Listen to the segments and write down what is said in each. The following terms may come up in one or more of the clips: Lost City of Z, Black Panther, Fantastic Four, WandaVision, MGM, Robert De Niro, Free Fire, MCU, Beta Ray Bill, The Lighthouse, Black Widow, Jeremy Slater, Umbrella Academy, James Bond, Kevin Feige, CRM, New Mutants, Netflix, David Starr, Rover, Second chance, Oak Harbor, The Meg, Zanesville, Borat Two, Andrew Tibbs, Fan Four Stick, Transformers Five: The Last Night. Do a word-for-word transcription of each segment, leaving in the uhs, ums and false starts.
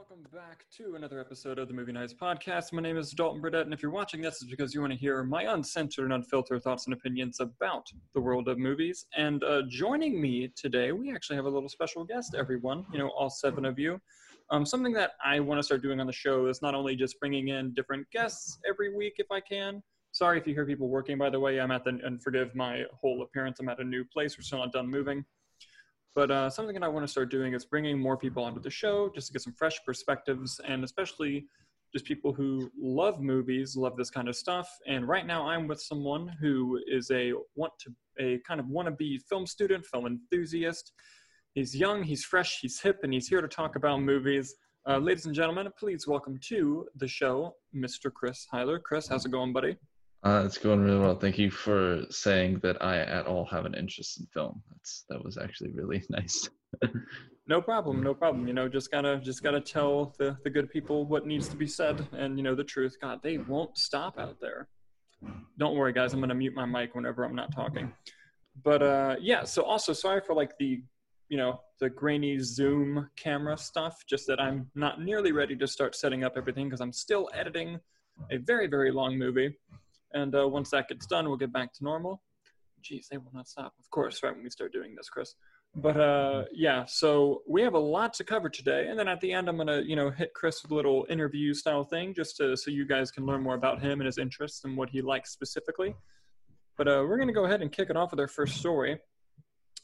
Welcome back to another episode of the Movie Nights Podcast. My name is Dalton Burdett, and if you're watching this, it's because you want to hear my uncensored and unfiltered thoughts and opinions about the world of movies. And uh, joining me today, we actually have a little special guest, everyone, you know, all seven of you. Um, something that I want to start doing on the show is not only just bringing in different guests every week if I can. Sorry if you hear people working, by the way. I'm at the, and forgive my whole appearance, I'm at a new place. We're still not done moving. But uh, something that I want to start doing is bringing more people onto the show just to get some fresh perspectives, and especially just people who love movies, love this kind of stuff. And right now I'm with someone who is a want to a kind of wannabe film student, film enthusiast. He's young, he's fresh, he's hip, and he's here to talk about movies. Uh, ladies and gentlemen, please welcome to the show, Mister Chris Heiler. Chris, how's it going, buddy? Uh, it's going really well. Thank you for saying that I at all have an interest in film. That's that was actually really nice. No problem, no problem. You know, just gotta just gotta tell the, the good people what needs to be said, and you know the truth. God, they won't stop out there. Don't worry, guys. I'm gonna mute my mic whenever I'm not talking. But uh, yeah. So also, sorry for like the you know the grainy Zoom camera stuff. Just that I'm not nearly ready to start setting up everything because I'm still editing a very very long movie. And uh, once that gets done, we'll get back to normal. Jeez, they will not stop, of course, right when we start doing this, Chris. But uh, yeah, so we have a lot to cover today. And then at the end, I'm going to, you know, hit Chris with a little interview style thing just to, so you guys can learn more about him and his interests and what he likes specifically. But uh, we're going to go ahead and kick it off with our first story.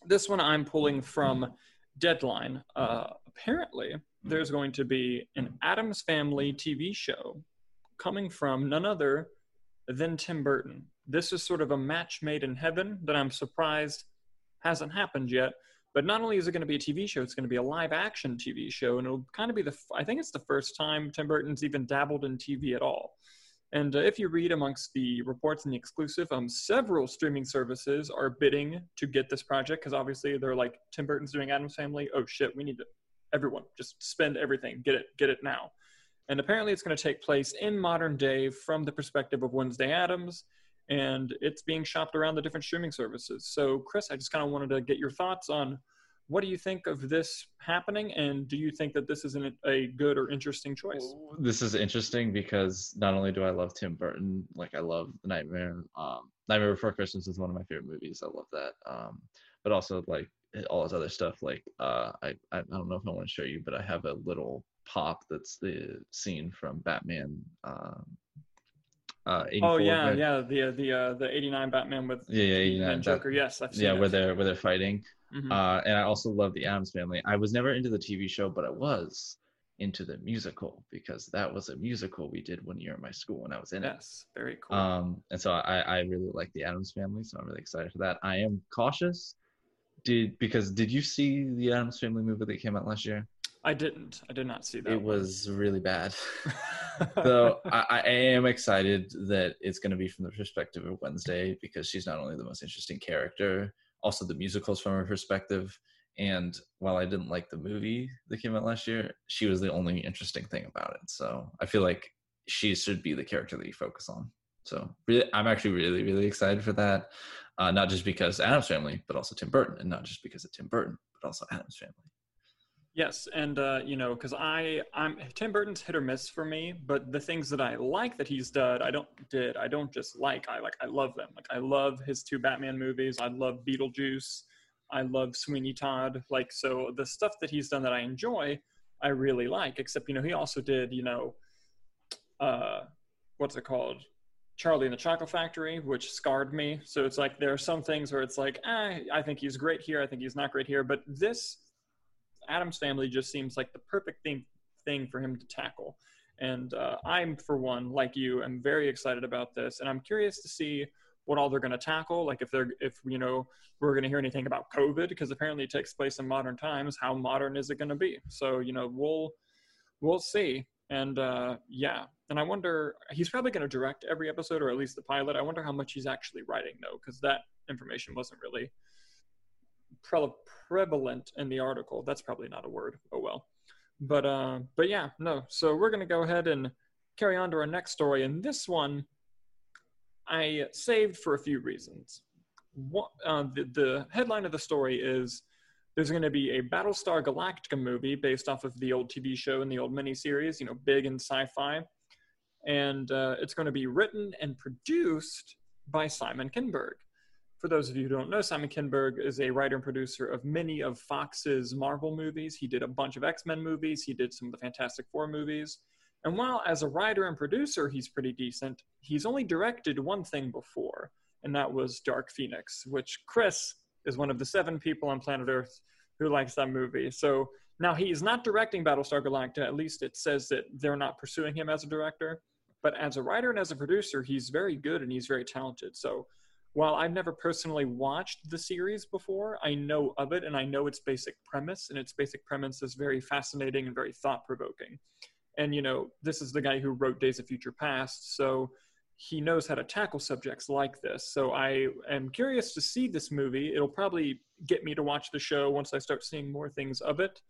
This one I'm pulling from Deadline. Uh, apparently, there's going to be an Addams Family T V show coming from none other than Tim Burton. This is sort of a match made in heaven that I'm surprised hasn't happened yet. But not only is it going to be a T V show, it's going to be a live action T V show. And it'll kind of be the, I think it's the first time Tim Burton's even dabbled in T V at all. And uh, if you read amongst the reports and the exclusive, um, several streaming services are bidding to get this project. Because obviously they're like, Tim Burton's doing Addams Family. Oh shit, we need to, everyone, just spend everything. Get it, get it now. And apparently it's going to take place in modern day from the perspective of Wednesday Adams, and it's being shopped around the different streaming services. So Chris, I just kind of wanted to get your thoughts on what do you think of this happening, and do you think that this is an, a good or interesting choice? This is interesting because not only do I love Tim Burton, like I love The Nightmare. Um, Nightmare Before Christmas is one of my favorite movies. I love that. Um, but also like all his other stuff, like uh, I, I don't know if I want to show you, but I have a little pop that's the scene from Batman um uh eighty-four, oh yeah right? yeah the the uh the eighty-nine Batman with yeah, yeah eighty-nine, and Joker that, yes I've seen yeah it. where they're where they're fighting. Mm-hmm. uh and I also love the Addams Family. I was never into the T V show, but I was into the musical because that was a musical we did one year at my school when I was in yes, it yes very cool um and so I I really like the Addams Family, so I'm really excited for that. I am cautious did because did you see the Addams Family movie that came out last year? I didn't. I did not see that. It one. was really bad. So I, I am excited that it's going to be from the perspective of Wednesday, because she's not only the most interesting character, also the musicals from her perspective. And while I didn't like the movie that came out last year, she was the only interesting thing about it. So I feel like she should be the character that you focus on. So really, I'm actually really, really excited for that. Uh, not just because Addams Family, but also Tim Burton. And not just because of Tim Burton, but also Addams Family. Yes, and uh, you know, because I, I'm Tim Burton's hit or miss for me, but the things that I like that he's done, I don't did, I don't just like. I like, I love them. Like, I love his two Batman movies. I love Beetlejuice. I love Sweeney Todd. Like, so the stuff that he's done that I enjoy, I really like. Except, you know, he also did, you know, uh, what's it called? Charlie and the Chocolate Factory, which scarred me. So it's like there are some things where it's like, eh, I think he's great here. I think he's not great here. But this Addams Family just seems like the perfect thing thing for him to tackle, and uh, I'm for one, like you, am very excited about this, and I'm curious to see what all they're going to tackle. Like if they're if you know we're going to hear anything about COVID, because apparently it takes place in modern times. How modern is it going to be? So you know we'll we'll see, and uh, yeah, and I wonder, he's probably going to direct every episode, or at least the pilot. I wonder how much he's actually writing though, because that information wasn't really pre- prevalent in the article. That's probably not a word. Oh well. But uh, but yeah, no. So we're going to go ahead and carry on to our next story. And this one I saved for a few reasons. What, uh, the, the headline of the story is There's going to be a Battlestar Galactica movie based off of the old T V show and the old miniseries, you know, big in sci-fi. And uh, it's going to be written and produced by Simon Kinberg. For those of you who don't know, Simon Kinberg is a writer and producer of many of Fox's Marvel movies. He did a bunch of X-Men movies. He did some of the Fantastic Four movies. And while as a writer and producer, he's pretty decent, he's only directed one thing before, and that was Dark Phoenix, which Chris is one of the seven people on planet Earth who likes that movie. So now he's not directing Battlestar Galactica. At least it says that they're not pursuing him as a director. But as a writer and as a producer, he's very good and he's very talented. So while I've never personally watched the series before, I know of it and I know its basic premise. And its basic premise is very fascinating and very thought-provoking. And, you know, this is the guy who wrote Days of Future Past. So he knows how to tackle subjects like this. So I am curious to see this movie. It'll probably get me to watch the show once I start seeing more things of it.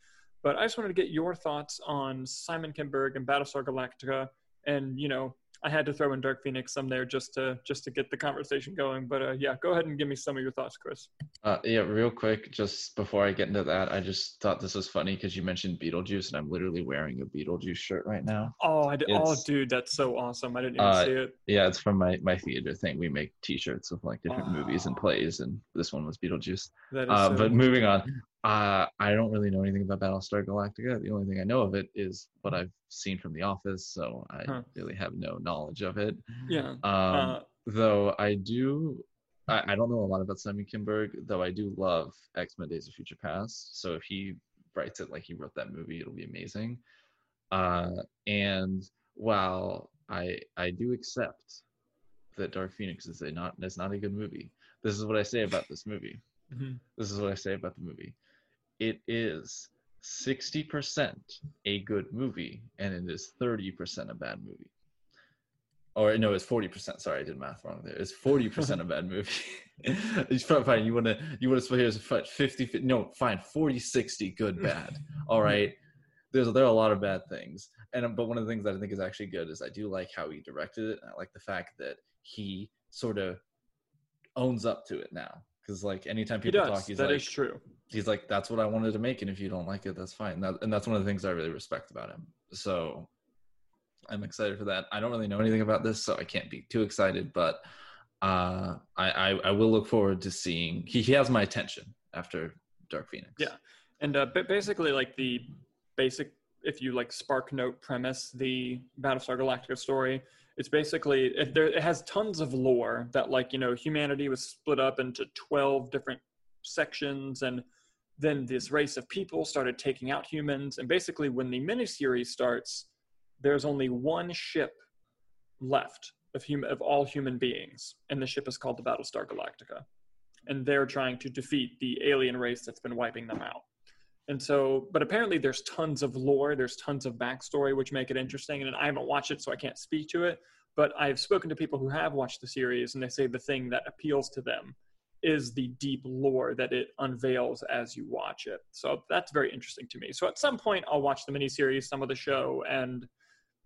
But I just wanted to get your thoughts on Simon Kinberg and Battlestar Galactica. And, you know, I had to throw in Dark Phoenix some there just to just to get the conversation going. But, uh, yeah, go ahead and give me some of your thoughts, Chris. Uh, yeah, real quick, just before I get into that, I just thought this was funny because you mentioned Beetlejuice, and I'm literally wearing a Beetlejuice shirt right now. Oh, I did, oh dude, that's so awesome. I didn't even uh, see it. Yeah, it's from my, my theater thing. We make T-shirts of, like, different oh. movies and plays, and this one was Beetlejuice. That is uh, so but moving on. Uh, I don't really know anything about Battlestar Galactica. The only thing I know of it is what I've seen from The Office, so I huh. really have no knowledge of it. Yeah. Um, uh, though I do, I, I don't know a lot about Simon Kinberg, though I do love X-Men Days of Future Past, so if he writes it like he wrote that movie, it'll be amazing. Uh, and while I I do accept that Dark Phoenix is a not, is not a good movie, this is what I say about this movie. Mm-hmm. This is what I say about the movie. It is sixty percent a good movie, and it is thirty percent a bad movie. Or no, it's forty percent. Sorry, I did math wrong there. It's forty percent a bad movie. It's fine. You want to you want to split here's a fifty, fifty no, fine, forty, sixty, good, bad. All right. There's there are a lot of bad things, and but one of the things that I think is actually good is I do like how he directed it, and I like the fact that he sort of owns up to it now. Because, like, anytime people he does. talk, he's that like, is true. He's like, that's what I wanted to make, and if you don't like it, that's fine. That, and that's one of the things I really respect about him. So I'm excited for that. I don't really know anything about this, so I can't be too excited, but uh, I, I, I will look forward to seeing. He, he has my attention after Dark Phoenix. Yeah, and uh, but basically, like, the basic, if you, like, spark note premise, the Battlestar Galactica story, it's basically, it, there, it has tons of lore that, like, you know, humanity was split up into twelve different sections, and then this race of people started taking out humans. And basically, when the miniseries starts, there's only one ship left of, hum- of all human beings, and the ship is called the Battlestar Galactica. And they're trying to defeat the alien race that's been wiping them out. And so, but apparently there's tons of lore, there's tons of backstory, which make it interesting. And I haven't watched it, so I can't speak to it. But I've spoken to people who have watched the series, and they say the thing that appeals to them is the deep lore that it unveils as you watch it. So that's very interesting to me. So at some point, I'll watch the miniseries, some of the show, and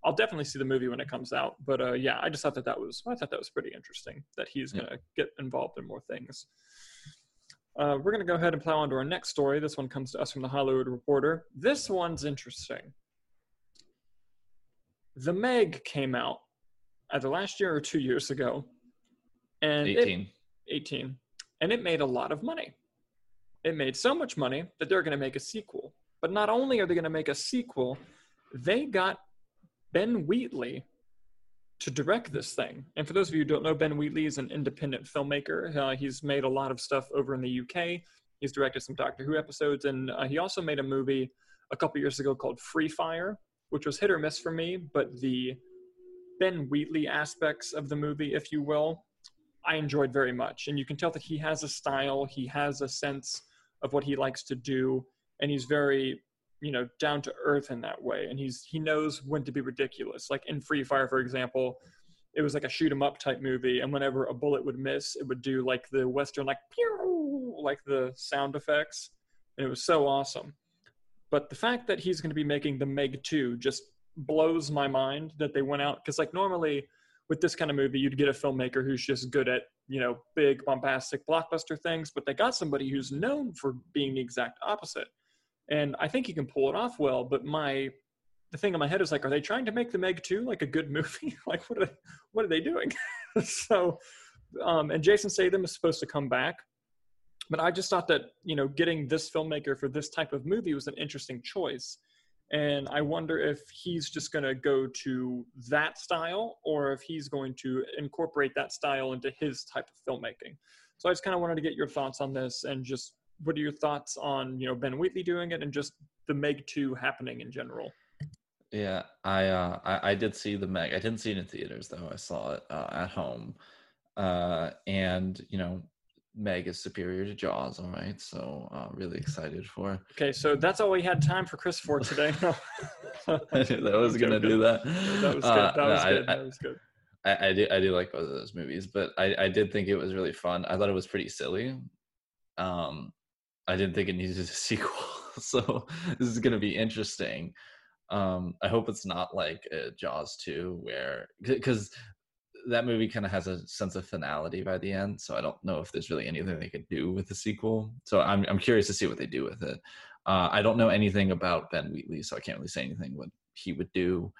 I'll definitely see the movie when it comes out. But uh, yeah, I just thought that that was, I thought that was pretty interesting, that he's going to get involved in more things. Uh, we're going to go ahead and plow onto our next story. This one comes to us from the Hollywood Reporter. This one's interesting. The Meg came out either last year or two years ago. And eighteen. It, eighteen. And it made a lot of money. It made so much money that they're going to make a sequel. But not only are they going to make a sequel, they got Ben Wheatley to direct this thing. And for those of you who don't know, Ben Wheatley is an independent filmmaker. Uh, he's made a lot of stuff over in the U K. He's directed some Doctor Who episodes, and uh, he also made a movie a couple years ago called Free Fire, which was hit or miss for me, but the Ben Wheatley aspects of the movie, if you will, I enjoyed very much. And you can tell that he has a style, he has a sense of what he likes to do, and he's very, you know, down to earth in that way. And he's, he knows when to be ridiculous. Like in Free Fire, for example, it was like a shoot 'em up type movie. And whenever a bullet would miss, it would do like the Western, like, pew, like the sound effects. And it was so awesome. But the fact that he's going to be making the Meg two just blows my mind that they went out. Cause like normally with this kind of movie, you'd get a filmmaker who's just good at, you know, big bombastic blockbuster things, but they got somebody who's known for being the exact opposite. And I think he can pull it off well, but my, the thing in my head is like, are they trying to make The Meg two like a good movie? Like, what are they, what are they doing? So, um, and Jason Statham is supposed to come back. But I just thought that, you know, getting this filmmaker for this type of movie was an interesting choice. And I wonder if he's just going to go to that style or if he's going to incorporate that style into his type of filmmaking. So I just kind of wanted to get your thoughts on this and just what are your thoughts on, you know, Ben Wheatley doing it and just The Meg two happening in general? Yeah, I, uh, I, I did see The Meg. I didn't see it in theaters, though. I saw it uh, at home. Uh, and, you know, Meg is superior to Jaws, all right? So uh, really excited for. Okay, so that's all we had time for Chris for today. That was gonna do that. That was good. That was good. That was good. I, I do I do like both of those movies, but I, I did think it was really fun. I thought it was pretty silly. Um, I didn't think it needed a sequel, so this is gonna be interesting. Um, I hope it's not like a Jaws two, where because. That movie kind of has a sense of finality by the end, so I don't know if there's really anything they could do with the sequel. So I'm I'm curious to see what they do with it. Uh, I don't know anything about Ben Wheatley, so I can't really say anything what he would do.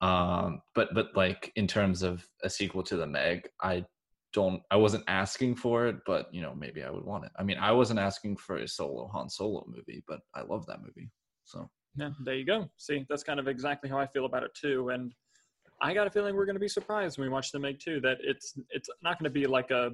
Um, but but like in terms of a sequel to The Meg, I don't. I wasn't asking for it, but you know maybe I would want it. I mean, I wasn't asking for a solo Han Solo movie, but I love that movie. So yeah, there you go. See, that's kind of exactly how I feel about it too, and. I got a feeling we're going to be surprised when we watch The Meg two that it's it's not going to be like a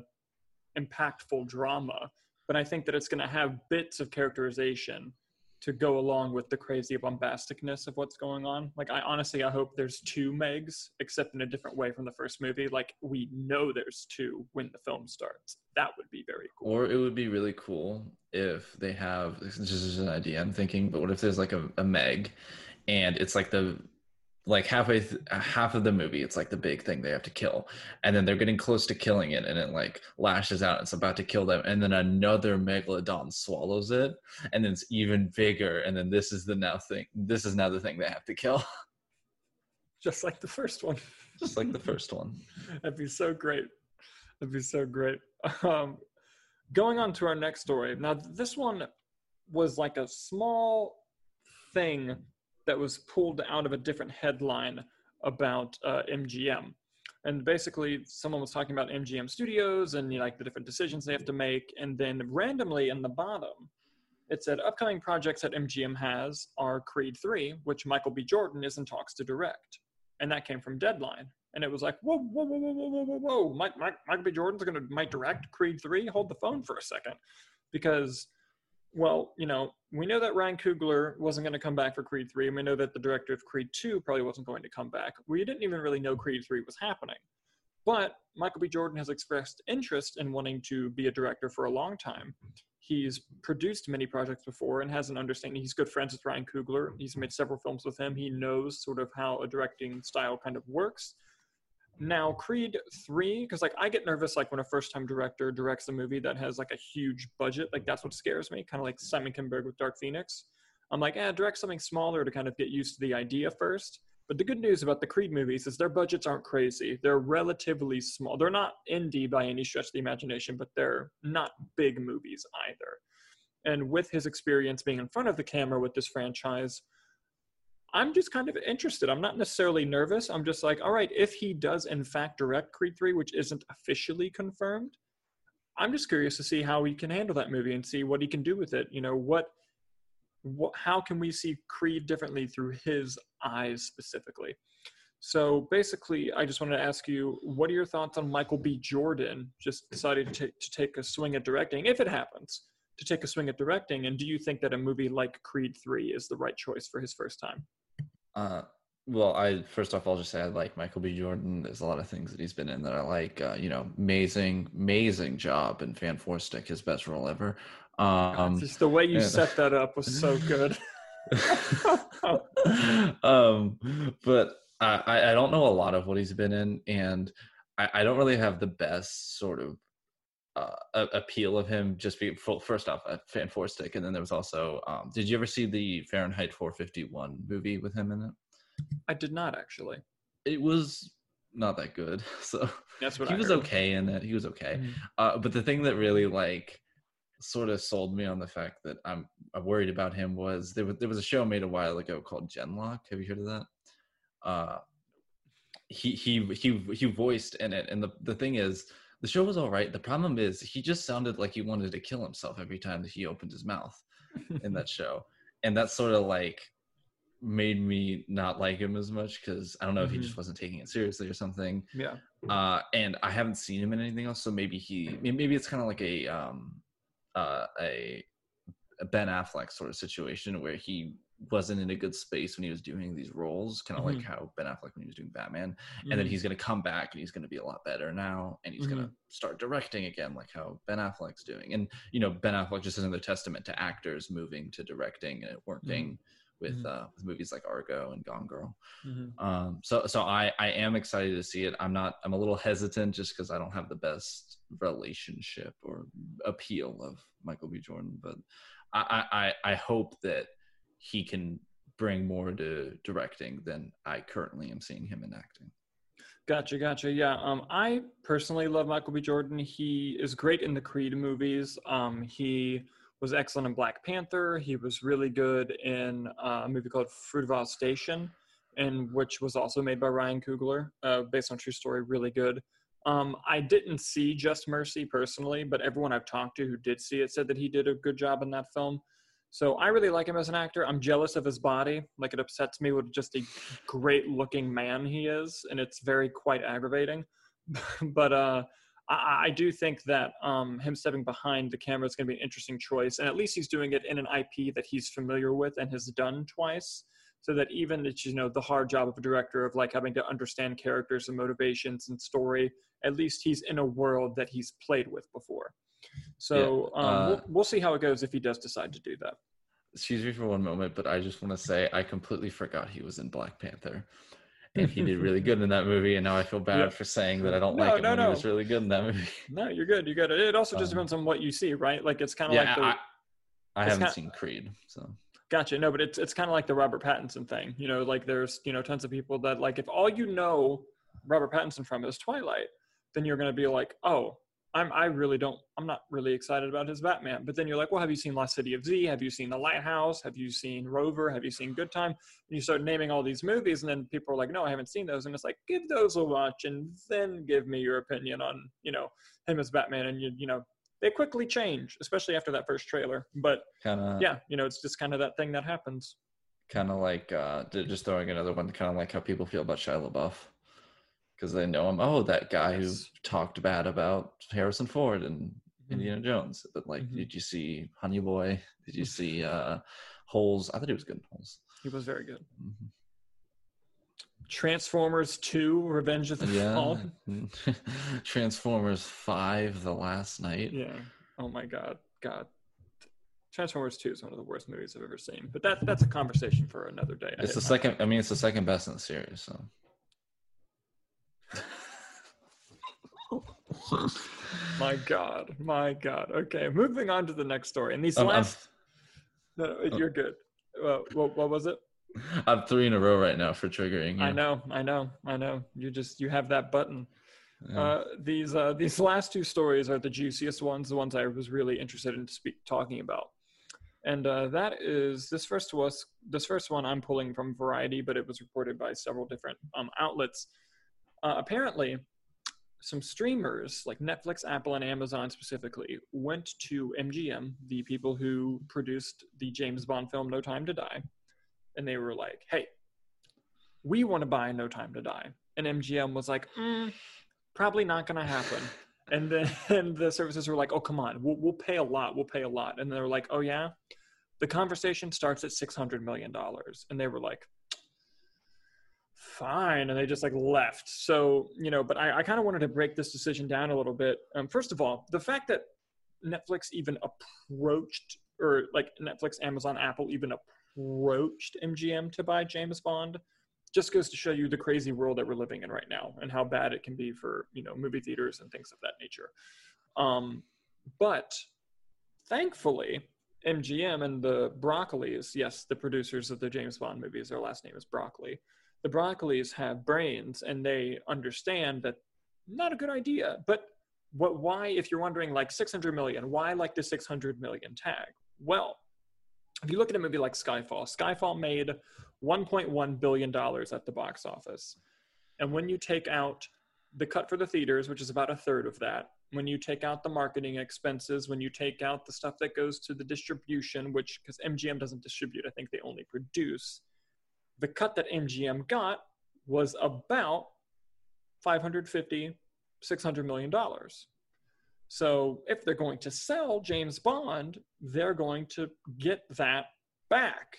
impactful drama, but I think that it's going to have bits of characterization to go along with the crazy bombasticness of what's going on. Like, I honestly, I hope there's two Megs, except in a different way from the first movie. Like, we know there's two when the film starts. That would be very cool. Or it would be really cool if they have, this is just an idea I'm thinking, but what if there's like a, a Meg and it's like the, like halfway th- half of the movie it's like the big thing they have to kill, and then they're getting close to killing it and it like lashes out and it's about to kill them, and then another megalodon swallows it and then it's even bigger, and then this is the now thing this is now the thing they have to kill, just like the first one. Just like the first one. That'd be so great. That'd be so great. Um going on to our next story. Now this one was like a small thing that was pulled out of a different headline about uh, M G M. And basically someone was talking about M G M Studios and you know, like the different decisions they have to make. And then randomly in the bottom, it said upcoming projects that M G M has are Creed three, which Michael B. Jordan is in talks to direct. And that came from Deadline. And it was like, whoa, whoa, whoa, whoa, whoa, whoa, whoa. Mike, Mike, Michael B. Jordan's gonna might direct Creed three? Hold the phone for a second. Because well, you know, we know that Ryan Coogler wasn't going to come back for Creed three, and we know that the director of Creed two probably wasn't going to come back. We didn't even really know Creed three was happening. But Michael B. Jordan has expressed interest in wanting to be a director for a long time. He's produced many projects before and has an understanding. He's good friends with Ryan Coogler. He's made several films with him. He knows sort of how a directing style kind of works. Now, Creed three, because, like, I get nervous, like, when a first-time director directs a movie that has, like, a huge budget. Like, that's what scares me, kind of like Simon Kinberg with Dark Phoenix. I'm like, eh, direct something smaller to kind of get used to the idea first. But the good news about the Creed movies is their budgets aren't crazy. They're relatively small. They're not indie by any stretch of the imagination, but they're not big movies either. And with his experience being in front of the camera with this franchise, I'm just kind of interested. I'm not necessarily nervous. I'm just like, all right, if he does in fact direct Creed three, which isn't officially confirmed, I'm just curious to see how he can handle that movie and see what he can do with it. You know, what, what how can we see Creed differently through his eyes specifically? So basically, I just wanted to ask you, what are your thoughts on Michael B. Jordan just decided to, t- to take a swing at directing, if it happens, to take a swing at directing, and do you think that a movie like Creed three is the right choice for his first time? Uh, well, I first off, I'll just say I like Michael B. Jordan. There's a lot of things that he's been in that I like. Uh, you know, amazing, amazing job in Fan Four Stick, his best role ever. Um, God, just the way you and, set that up was so good. um, but I, I don't know a lot of what he's been in, and I, I don't really have the best sort of Uh, appeal of him just be full, first off a Fan Four Stick, and then there was also um did you ever see the Fahrenheit four fifty-one movie with him in it? I did not, actually. It was not that good. So that's what he I was heard. okay in that. He was okay. Mm-hmm. Uh, but the thing that really like sort of sold me on the fact that I'm, I'm worried about him was there was there was a show made a while ago called Genlock. Have you heard of that? Uh, he he he he voiced in it, and the the thing is, the show was all right. The problem is he just sounded like he wanted to kill himself every time that he opened his mouth in that show. And that sort of like made me not like him as much, because I don't know mm-hmm. if he just wasn't taking it seriously or something. Yeah. Uh, and I haven't seen him in anything else. So maybe he, maybe it's kind of like a, um, uh, a, a Ben Affleck sort of situation where he wasn't in a good space when he was doing these roles, kind of mm-hmm. like how Ben Affleck when he was doing Batman, mm-hmm. and then he's going to come back and he's going to be a lot better now, and he's mm-hmm. going to start directing again like how Ben Affleck's doing. And you know, Ben Affleck just is another testament to actors moving to directing and working mm-hmm. with mm-hmm. uh with movies like Argo and Gone Girl. Mm-hmm. um so so I I am excited to see it. I'm not I'm a little hesitant just because I don't have the best relationship or appeal of Michael B. Jordan, but I I I hope that he can bring more to directing than I currently am seeing him in acting. Gotcha, gotcha. Yeah, um, I personally love Michael B. Jordan. He is great in the Creed movies. Um, he was excellent in Black Panther. He was really good in uh, a movie called Fruitvale Station, and which was also made by Ryan Coogler, uh, based on true story. Really good. Um, I didn't see Just Mercy personally, but everyone I've talked to who did see it said that he did a good job in that film. So I really like him as an actor. I'm jealous of his body. Like, it upsets me with just a great looking man he is. And it's very quite aggravating. But uh, I, I do think that um, him stepping behind the camera is going to be an interesting choice. And at least he's doing it in an I P that he's familiar with and has done twice. So that even it's, you know, the hard job of a director of like having to understand characters and motivations and story, at least he's in a world that he's played with before. So yeah, um, uh, we'll, we'll see how it goes if he does decide to do that. Excuse me for one moment, but I just want to say I completely forgot he was in Black Panther, and he did really good in that movie. And now I feel bad yeah. for saying that I don't no, like him. No, no, he was really good in that movie. No, you're good. You're good. It also just um, depends on what you see, right? Like it's kind of yeah, like the, I, I haven't kinda, seen Creed, so gotcha. No, but it's it's kind of like the Robert Pattinson thing. You know, like there's you know tons of people that like if all you know Robert Pattinson from is Twilight, then you're going to be like, oh. I'm, I really don't, I'm not really excited about his Batman. But then you're like, well, have you seen Lost City of Z? Have you seen The Lighthouse? Have you seen Rover? Have you seen Good Time? And you start naming all these movies, and then people are like, no, I haven't seen those. And it's like, give those a watch and then give me your opinion on, you know, him as Batman. And, you you know, they quickly change, especially after that first trailer. But kinda, yeah, you know, it's just kind of that thing that happens. Kind of like, uh, just throwing another one, kind of like how people feel about Shia LaBeouf. Because they know him. Oh, that guy yes. who talked bad about Harrison Ford and mm-hmm. Indiana Jones. But like, mm-hmm. did you see Honey Boy? Did you see uh, Holes? I thought he was good in Holes. He was very good. Mm-hmm. Transformers Two: Revenge of the yeah. Fall. Transformers Five: The Last Night. Yeah. Oh my God. God. Transformers Two is one of the worst movies I've ever seen. But that that's a conversation for another day. It's the second. Think. I mean, it's the second best in the series. So. my god my god okay, moving on to the next story. And these um, last I'm... no, no you're good. Well, what, what was it? I'm three in a row right now for triggering you. I know I know I know you just you have that button. yeah. uh these uh these last two stories are the juiciest ones, the ones I was really interested in speak talking about. And uh that is this first was this first one I'm pulling from Variety, but it was reported by several different um outlets. Uh, apparently some streamers like Netflix, Apple, and Amazon specifically went to M G M, the people who produced the James Bond film No Time to Die, and they were like, hey, we want to buy No Time to Die. And M G M was like, mm, probably not going to happen. And then and the services were like, oh, come on, we'll, we'll pay a lot. We'll pay a lot. And they were like, oh, yeah? The conversation starts at six hundred million dollars. And they were like, fine. And they just like left. So, you know, but I, I kind of wanted to break this decision down a little bit. Um, first of all, the fact that Netflix even approached, or like Netflix, Amazon, Apple even approached M G M to buy James Bond just goes to show you the crazy world that we're living in right now and how bad it can be for, you know, movie theaters and things of that nature. Um, but thankfully, M G M and the Broccoli's, yes, the producers of the James Bond movies, their last name is Broccoli. the Broccolis have brains and they understand that not a good idea. But what, why, if you're wondering like six hundred million, why like the six hundred million tag? Well, if you look at a movie like Skyfall, Skyfall made one point one billion dollars at the box office. And when you take out the cut for the theaters, which is about a third of that, when you take out the marketing expenses, when you take out the stuff that goes to the distribution, which, because M G M doesn't distribute, I think they only produce, the cut that M G M got was about five hundred fifty, six hundred million dollars. So if they're going to sell James Bond, they're going to get that back,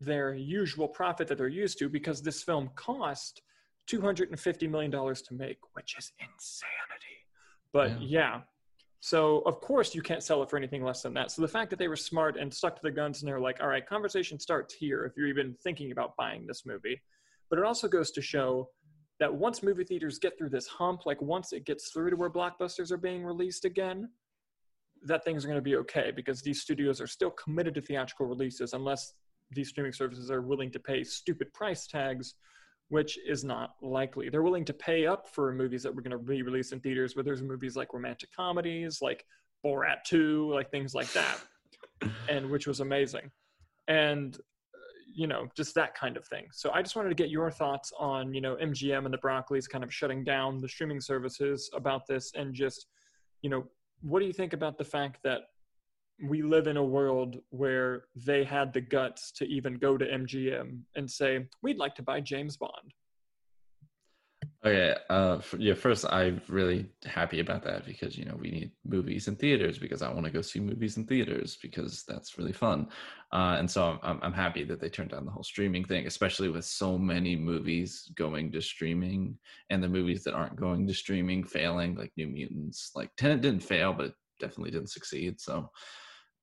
their usual profit that they're used to, because this film cost two hundred fifty million dollars to make, which is insanity. But yeah. yeah, so of course you can't sell it for anything less than that. So the fact that they were smart and stuck to the guns and they're like, all right, conversation starts here if you're even thinking about buying this movie. But it also goes to show that once movie theaters get through this hump, like once it gets through to where blockbusters are being released again, that things are going to be okay, because these studios are still committed to theatrical releases unless these streaming services are willing to pay stupid price tags, which is not likely. They're willing to pay up for movies that we're going to be released in theaters, but there's movies like romantic comedies, like Borat two, like things like that, and which was amazing. And, you know, just that kind of thing. So I just wanted to get your thoughts on, you know, M G M and the Broccolis kind of shutting down the streaming services about this, and just, you know, what do you think about the fact that we live in a world where they had the guts to even go to M G M and say, we'd like to buy James Bond? Okay. Uh, yeah. First, I'm really happy about that, because, you know, we need movies in theaters, because I want to go see movies in theaters, because that's really fun. Uh, and so I'm, I'm happy that they turned down the whole streaming thing, especially with so many movies going to streaming, and the movies that aren't going to streaming failing, like New Mutants. Like Tenet didn't fail, but it definitely didn't succeed. So,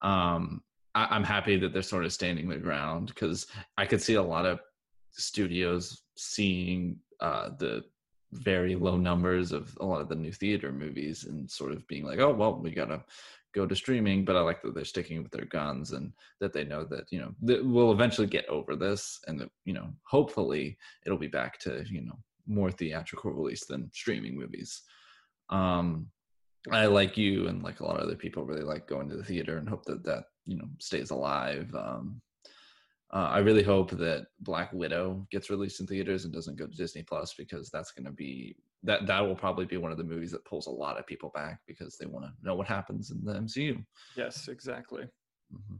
Um, I, I'm happy that they're sort of standing their ground, because I could see a lot of studios seeing uh, the very low numbers of a lot of the new theater movies and sort of being like, oh, well, we got to go to streaming. But I like that they're sticking with their guns, and that they know that, you know, that we'll eventually get over this, and that, you know, hopefully it'll be back to, you know, more theatrical release than streaming movies. Um, I, like you and like a lot of other people, really like going to the theater and hope that that, you know, stays alive. Um, uh, I really hope that Black Widow gets released in theaters and doesn't go to Disney Plus, because that's going to be, that, that will probably be one of the movies that pulls a lot of people back, because they want to know what happens in the M C U. Yes, exactly. Mm-hmm.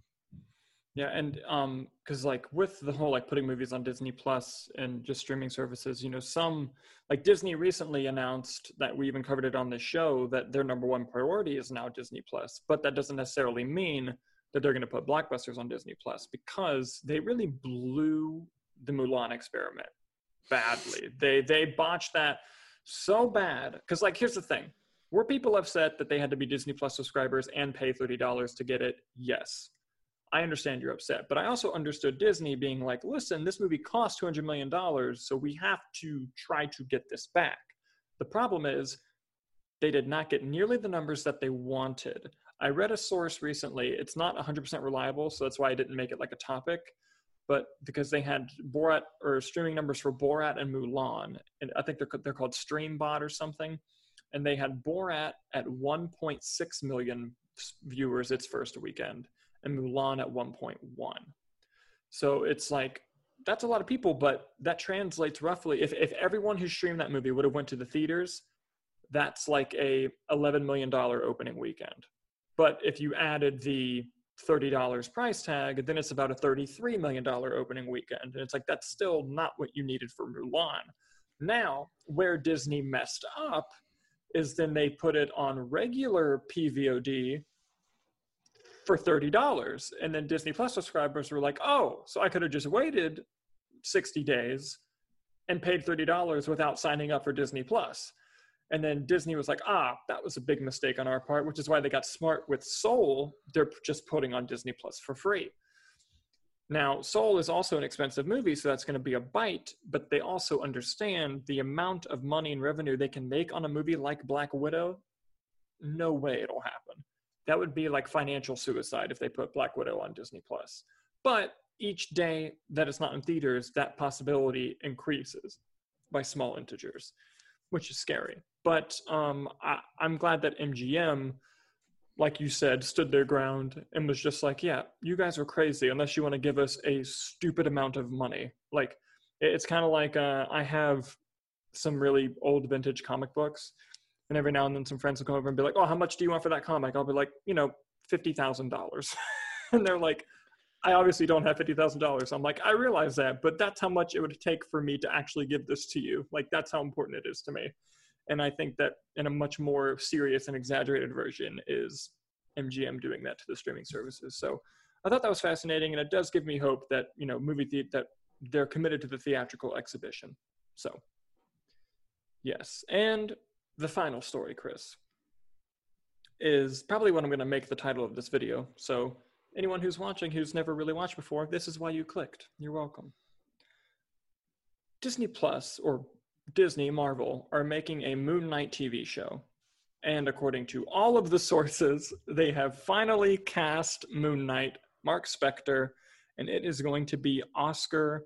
Yeah. And um, cause like with the whole, like putting movies on Disney Plus and just streaming services, you know, some like Disney recently announced, that we even covered it on the show, that their number one priority is now Disney Plus, but that doesn't necessarily mean that they're going to put blockbusters on Disney Plus, because they really blew the Mulan experiment badly. They, they botched that so bad. Cause like, here's the thing. Were people upset that they had to be Disney Plus subscribers and pay thirty dollars to get it? Yes. I understand you're upset, but I also understood Disney being like, listen, this movie cost two hundred million dollars, so we have to try to get this back. The problem is they did not get nearly the numbers that they wanted. I read a source recently. It's not one hundred percent reliable, so that's why I didn't make it like a topic, but because they had Borat or streaming numbers for Borat and Mulan, and I think they're, they're called StreamBot or something, and they had Borat at one point six million viewers its first weekend, and Mulan at one point one. So it's like, that's a lot of people, but that translates roughly, if, if everyone who streamed that movie would have went to the theaters, that's like a eleven million dollars opening weekend. But if you added the thirty dollars price tag, then it's about a thirty-three million dollars opening weekend. And it's like, that's still not what you needed for Mulan. Now, where Disney messed up is then they put it on regular P V O D for thirty dollars. And then Disney Plus subscribers were like, oh, so I could have just waited sixty days and paid thirty dollars without signing up for Disney Plus. And then Disney was like, ah, that was a big mistake on our part, which is why they got smart with Soul. They're just putting on Disney Plus for free. Now, Soul is also an expensive movie, so that's going to be a bite, but they also understand the amount of money and revenue they can make on a movie like Black Widow. No way it'll happen. That would be like financial suicide if they put Black Widow on Disney Plus. But each day that it's not in theaters, that possibility increases by small integers, which is scary. But um, I, I'm glad that M G M, like you said, stood their ground and was just like, yeah, you guys are crazy unless you want to give us a stupid amount of money. Like, it's kind of like uh, I have some really old vintage comic books, and every now and then some friends will come over and be like, oh, how much do you want for that comic? I'll be like, you know, fifty thousand dollars. And they're like, I obviously don't have fifty thousand dollars. I'm like, I realize that, but that's how much it would take for me to actually give this to you. Like, that's how important it is to me. And I think that in a much more serious and exaggerated version is M G M doing that to the streaming services. So I thought that was fascinating. And it does give me hope that, you know, movie the- that they're committed to the theatrical exhibition. So yes. And the final story, Chris, is probably what I'm going to make the title of this video. So anyone who's watching who's never really watched before, this is why you clicked. You're welcome. Disney Plus, or Disney Marvel, are making a Moon Knight T V show. And according to all of the sources, they have finally cast Moon Knight, Mark Spector, and it is going to be Oscar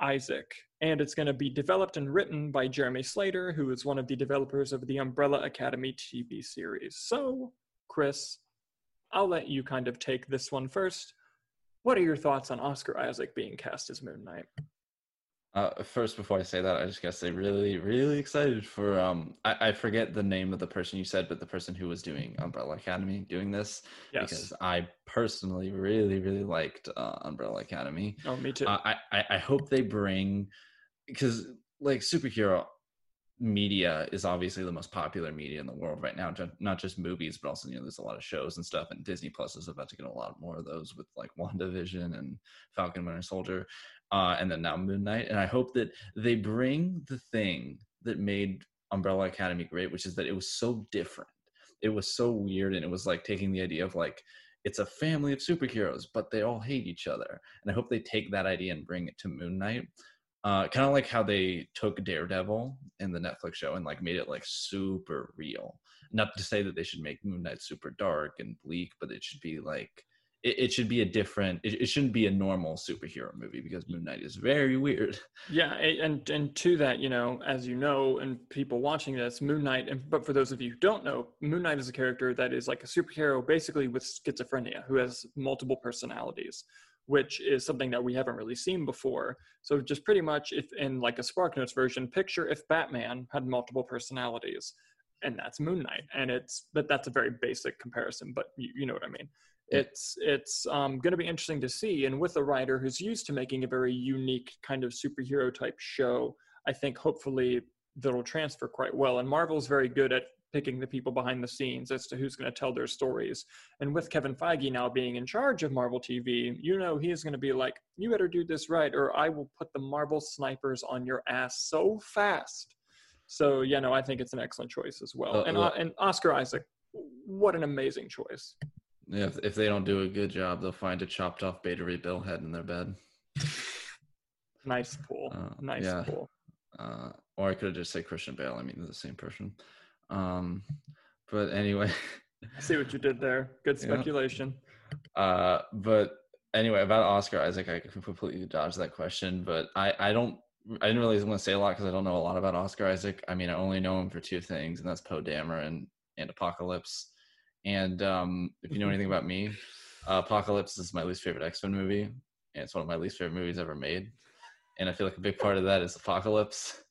Isaac. And it's going to be developed and written by Jeremy Slater, who is one of the developers of the Umbrella Academy T V series. So, Chris, I'll let you kind of take this one first. What are your thoughts on Oscar Isaac being cast as Moon Knight? Uh, first, before I say that, I just gotta say, really, really excited for, um, I, I forget the name of the person you said, but the person who was doing Umbrella Academy doing this. Yes. Because I personally really, really liked uh, Umbrella Academy. Oh, me too. Uh, I, I, I hope they bring, because like superhero media is obviously the most popular media in the world right now, not just movies, but also, you know, there's a lot of shows and stuff, and Disney Plus is about to get a lot more of those with like WandaVision and Falcon Winter Soldier. Uh, and then now Moon Knight. And I hope that they bring the thing that made Umbrella Academy great, which is that it was so different. It was so weird. And it was like taking the idea of like, it's a family of superheroes, but they all hate each other. And I hope they take that idea and bring it to Moon Knight. Uh, kind of like how they took Daredevil in the Netflix show and like made it like super real. Not to say that they should make Moon Knight super dark and bleak, but it should be like, it should be a different, it shouldn't be a normal superhero movie, because Moon Knight is very weird. Yeah, and and to that, you know, as you know, and people watching this, Moon Knight, and, but for those of you who don't know, Moon Knight is a character that is like a superhero basically with schizophrenia, who has multiple personalities, which is something that we haven't really seen before. So just pretty much, if in like a SparkNotes version, picture if Batman had multiple personalities, and that's Moon Knight. And it's, but that's a very basic comparison, but you, you know what I mean. It's it's um, going to be interesting to see. And with a writer who's used to making a very unique kind of superhero type show, I think hopefully that'll transfer quite well. And Marvel's very good at picking the people behind the scenes as to who's going to tell their stories. And with Kevin Feige now being in charge of Marvel T V, you know he is going to be like, you better do this right, or I will put the Marvel snipers on your ass so fast. So, yeah, no, I think it's an excellent choice as well. Uh, and, uh, and Oscar Isaac, what an amazing choice. Yeah, if, if they don't do a good job, they'll find a chopped off Beta Ray Bill head in their bed. Nice pull. Uh, nice yeah. pull. Uh, or I could have just said Christian Bale. I mean, they're the same person. Um, but anyway. I see what you did there. Good speculation. Yeah. Uh, but anyway, about Oscar Isaac, I completely dodged that question. But I, I don't I didn't really want to say a lot because I don't know a lot about Oscar Isaac. I mean, I only know him for two things, and that's Poe Dameron and, and Apocalypse. And um, if you know anything about me, uh, Apocalypse is my least favorite X-Men movie, and it's one of my least favorite movies ever made. And I feel like a big part of that is Apocalypse.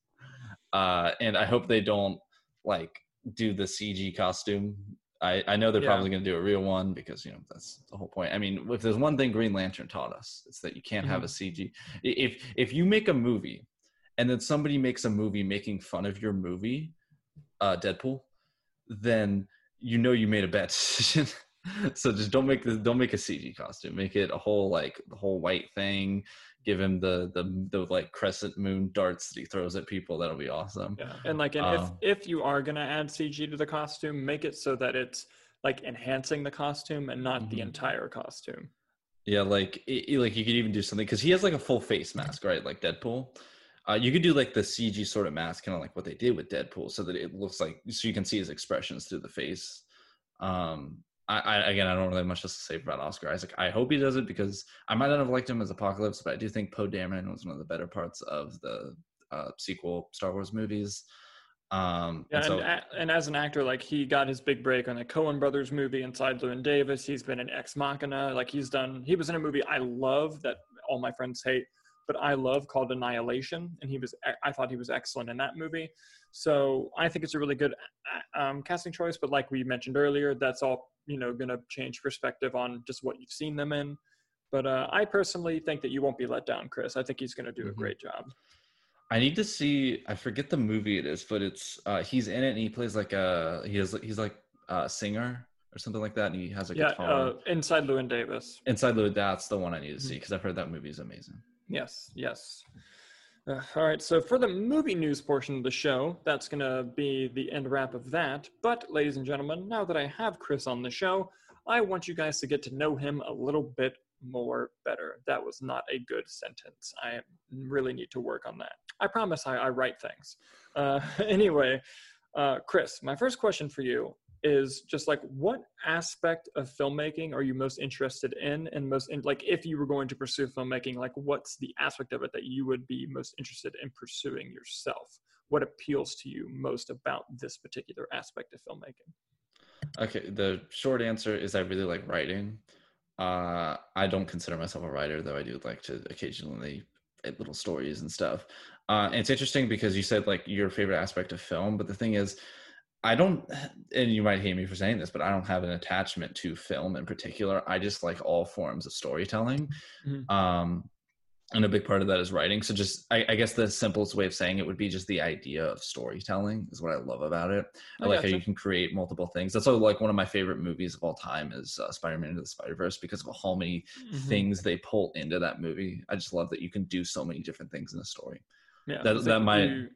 Uh, and I hope they don't like do the C G costume. I, I know they're yeah. probably going to do a real one because, you know, that's the whole point. I mean, if there's one thing Green Lantern taught us, it's that you can't mm-hmm. have a C G. If if you make a movie and then somebody makes a movie making fun of your movie, uh, Deadpool, then you know you made a bad decision. So just don't make the don't make a C G costume. Make it a whole like the whole white thing. Give him the the the like crescent moon darts that he throws at people. That'll be awesome. Yeah. And like and um, if if you are gonna add C G to the costume, make it so that it's like enhancing the costume and not mm-hmm. the entire costume. Yeah, like it, like you could even do something because he has like a full face mask, right? Like Deadpool. Uh, you could do like the C G sort of mask, kind of like what they did with Deadpool, so that it looks like, so you can see his expressions through the face. Um, I, I again, I don't really have much else to say about Oscar Isaac. I hope he does it, because I might not have liked him as Apocalypse, but I do think Poe Dameron was one of the better parts of the uh, sequel Star Wars movies. Um, yeah, and, so, and, and as an actor, like, he got his big break on the Coen Brothers movie Inside Llewyn Davis. He's been in Ex Machina. Like, he's done, he was in a movie I love that all my friends hate, but I love, called Annihilation. And he was, I thought he was excellent in that movie. So I think it's a really good um, casting choice. But like we mentioned earlier, that's all, you know, going to change perspective on just what you've seen them in. But uh, I personally think that you won't be let down, Chris. I think he's going to do mm-hmm. a great job. I need to see, I forget the movie it is, but it's, uh, he's in it and he plays like a, he has, he's like a singer or something like that. And he has a yeah, guitar. Uh, Inside Llewyn Davis. Inside Llewyn, that's the one I need to see, because I've heard that movie is amazing. Yes, yes. Uh, all right, so for the movie news portion of the show, that's going to be the end wrap of that. But ladies and gentlemen, now that I have Chris on the show, I want you guys to get to know him a little bit more better. That was not a good sentence. I really need to work on that. I promise I, I write things. Uh, anyway, uh, Chris, my first question for you is just like, what aspect of filmmaking are you most interested in, and most in, like, if you were going to pursue filmmaking, like, what's the aspect of it that you would be most interested in pursuing yourself? What appeals to you most about this particular aspect of filmmaking? Okay, the short answer is I really like writing. Uh, I don't consider myself a writer, though I do like to occasionally write little stories and stuff. Uh, and it's interesting because you said like your favorite aspect of film, but the thing is, I don't, and you might hate me for saying this, but I don't have an attachment to film in particular. I just like all forms of storytelling. Mm-hmm. Um, and a big part of that is writing. So just, I, I guess the simplest way of saying it would be just the idea of storytelling is what I love about it. I, I like gotcha. how you can create multiple things. That's like one of my favorite movies of all time is uh, Spider-Man Into the Spider-Verse, because of how many mm-hmm. things they pull into that movie. I just love that you can do so many different things in a story. Yeah, that, that might... You-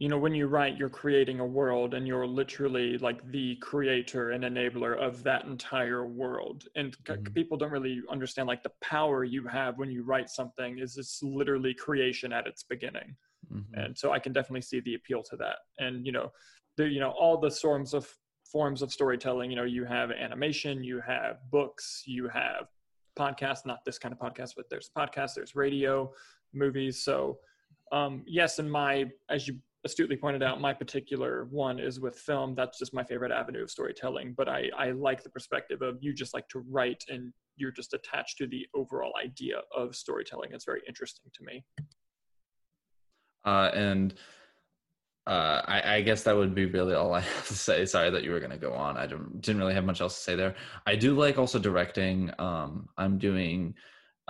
You know, when you write, you're creating a world, and you're literally like the creator and enabler of that entire world. And mm-hmm. c- people don't really understand like the power you have when you write something. Is it's literally creation at its beginning. Mm-hmm. And so I can definitely see the appeal to that. And, you know, the, you know, all the forms of forms of storytelling, you know, you have animation, you have books, you have podcasts, not this kind of podcast, but there's podcasts, there's radio, movies. So um, yes, in my, as you astutely pointed out, my particular one is with film. That's just my favorite avenue of storytelling, but I, I like the perspective of you just like to write, and you're just attached to the overall idea of storytelling. It's very interesting to me. Uh, and uh, I, I guess that would be really all I have to say. Sorry that you were going to go on. I don't, didn't really have much else to say there. I do like also directing. Um, I'm doing...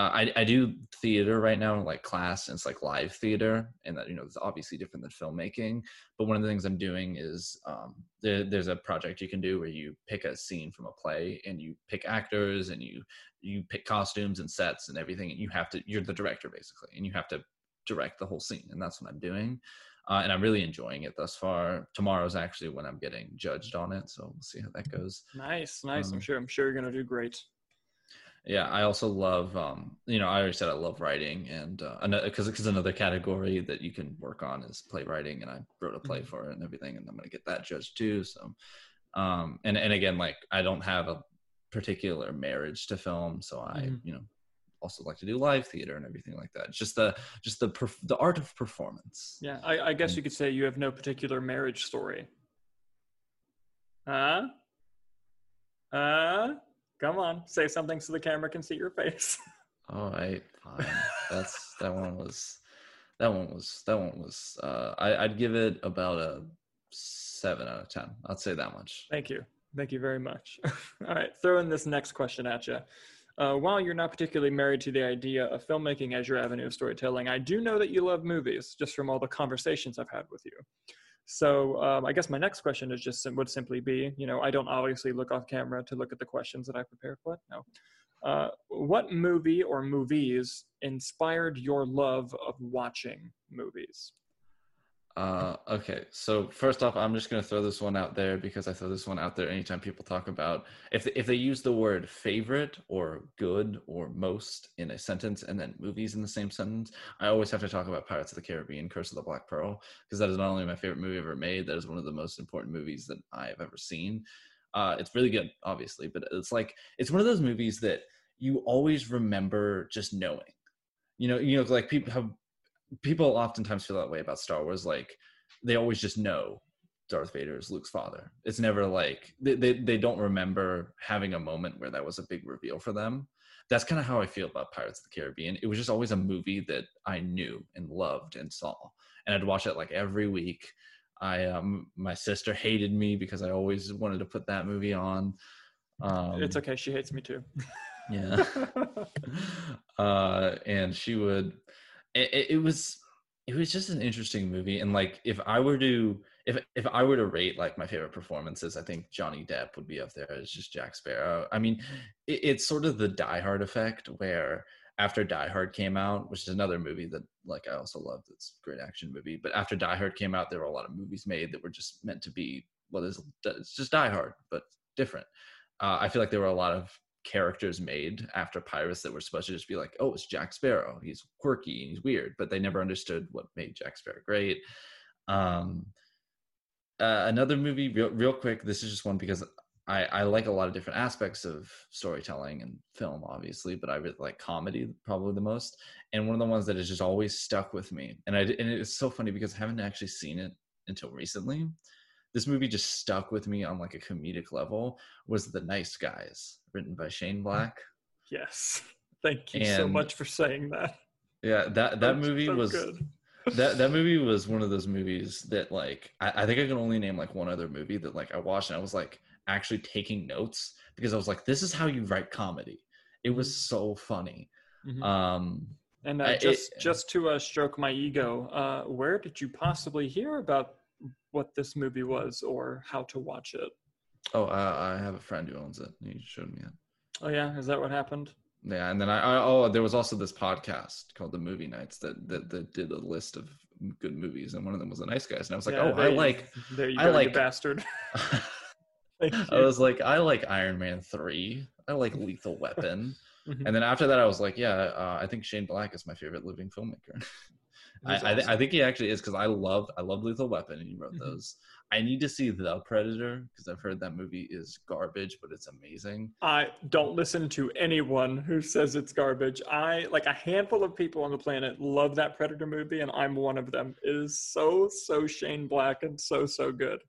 Uh, I, I do theater right now, like class, and it's like live theater, and that, you know, it's obviously different than filmmaking. But one of the things I'm doing is um, there, there's a project you can do where you pick a scene from a play, and you pick actors, and you you pick costumes and sets and everything, and you have to, you're the director basically, and you have to direct the whole scene, and that's what I'm doing. Uh, and I'm really enjoying it thus far. Tomorrow's actually when I'm getting judged on it, so we'll see how that goes. Nice, nice. Um, I'm sure. I'm sure you're gonna do great. Yeah, I also love, um, you know, I already said I love writing, and because uh, because another category that you can work on is playwriting, and I wrote a play for it and everything, and I'm going to get that judged too. So, um, and, and again, like, I don't have a particular marriage to film, so I, mm-hmm. you know, also like to do live theater and everything like that. It's just the just the perf- the art of performance. Yeah, I, I guess you could say you have no particular marriage story. Huh? Huh? Come on, say something so the camera can see your face. All right, fine. That's that one was, that one was, that one was. Uh, I, I'd give it about a seven out of ten. I'd say that much. Thank you, thank you very much. All right, throw in this next question at you. Uh, while you're not particularly married to the idea of filmmaking as your avenue of storytelling, I do know that you love movies, just from all the conversations I've had with you. So um, I guess my next question is just would simply be, you know, I don't obviously look off camera to look at the questions that I prepared for. No. Uh, what movie or movies inspired your love of watching movies? Uh, okay. So first off, I'm just going to throw this one out there because I throw this one out there anytime people talk about if they, if they use the word favorite or good or most in a sentence and then movies in the same sentence, I always have to talk about Pirates of the Caribbean, Curse of the Black Pearl, because that is not only my favorite movie ever made, that is one of the most important movies that I've ever seen. Uh, it's really good, obviously, but it's like, it's one of those movies that you always remember just knowing, you know, you know, like people have, people oftentimes feel that way about Star Wars. Like they always just know Darth Vader is Luke's father. It's never like they, they, they don't remember having a moment where that was a big reveal for them. That's kind of how I feel about Pirates of the Caribbean. It was just always a movie that I knew and loved and saw. And I'd watch it like every week. I um, my sister hated me because I always wanted to put that movie on. Um, it's okay. She hates me too. Yeah. uh, and she would, it, it was, it was just an interesting movie. And like, if I were to, if if I were to rate like my favorite performances, I think Johnny Depp would be up there as just Jack Sparrow. I mean, it, it's sort of the Die Hard effect where after Die Hard came out, which is another movie that like I also love, that's a great action movie, but after Die Hard came out, there were a lot of movies made that were just meant to be, well, it's, it's just Die Hard, but different. Uh, I feel like there were a lot of characters made after Pirates that were supposed to just be like, oh, it's Jack Sparrow. He's quirky and he's weird, but they never understood what made Jack Sparrow great. Um, uh, another movie, real, real quick, this is just one because I, I like a lot of different aspects of storytelling and film, obviously, but I really like comedy probably the most. And one of the ones that has just always stuck with me, and I and it's so funny because I haven't actually seen it until recently. This movie just stuck with me on like a comedic level. Was The Nice Guys, written by Shane Black? Yes, thank you and, so much for saying that. Yeah, that that, that movie so was. Good. that that movie was one of those movies that like I, I think I can only name like one other movie that like I watched and I was like actually taking notes because I was like, this is how you write comedy. It was so funny. Mm-hmm. um and uh, I, just it, just to uh, stroke my ego, uh where did you possibly hear about what this movie was or how to watch it? Oh, I, I have a friend who owns it. He showed me it. Oh yeah, is that what happened? Yeah, and then I, I oh, there was also this podcast called The Movie Nights that, that that did a list of good movies, and one of them was The Nice Guys, and I was like, yeah, oh, there I you, like, there you I go, like, you bastard. Thank you. I was like, I like Iron Man three, I like Lethal Weapon, mm-hmm. and then after that, I was like, yeah, uh, I think Shane Black is my favorite living filmmaker. I awesome. I, th- I think he actually is because I love I love Lethal Weapon, and he wrote mm-hmm. those. I need to see The Predator because I've heard that movie is garbage, but it's amazing. I don't listen to anyone who says it's garbage. I, like a handful of people on the planet, love that Predator movie, and I'm one of them. It is so, so Shane Black and so, so good.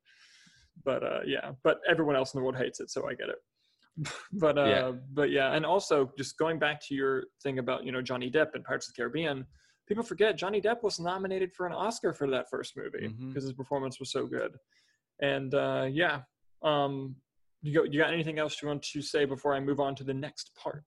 But uh, yeah, but everyone else in the world hates it, so I get it. but uh, yeah. But yeah, and also just going back to your thing about, you know, Johnny Depp and Pirates of the Caribbean, people forget Johnny Depp was nominated for an Oscar for that first movie because mm-hmm. his performance was so good. And uh, yeah, um, you, go, you got anything else you want to say before I move on to the next part?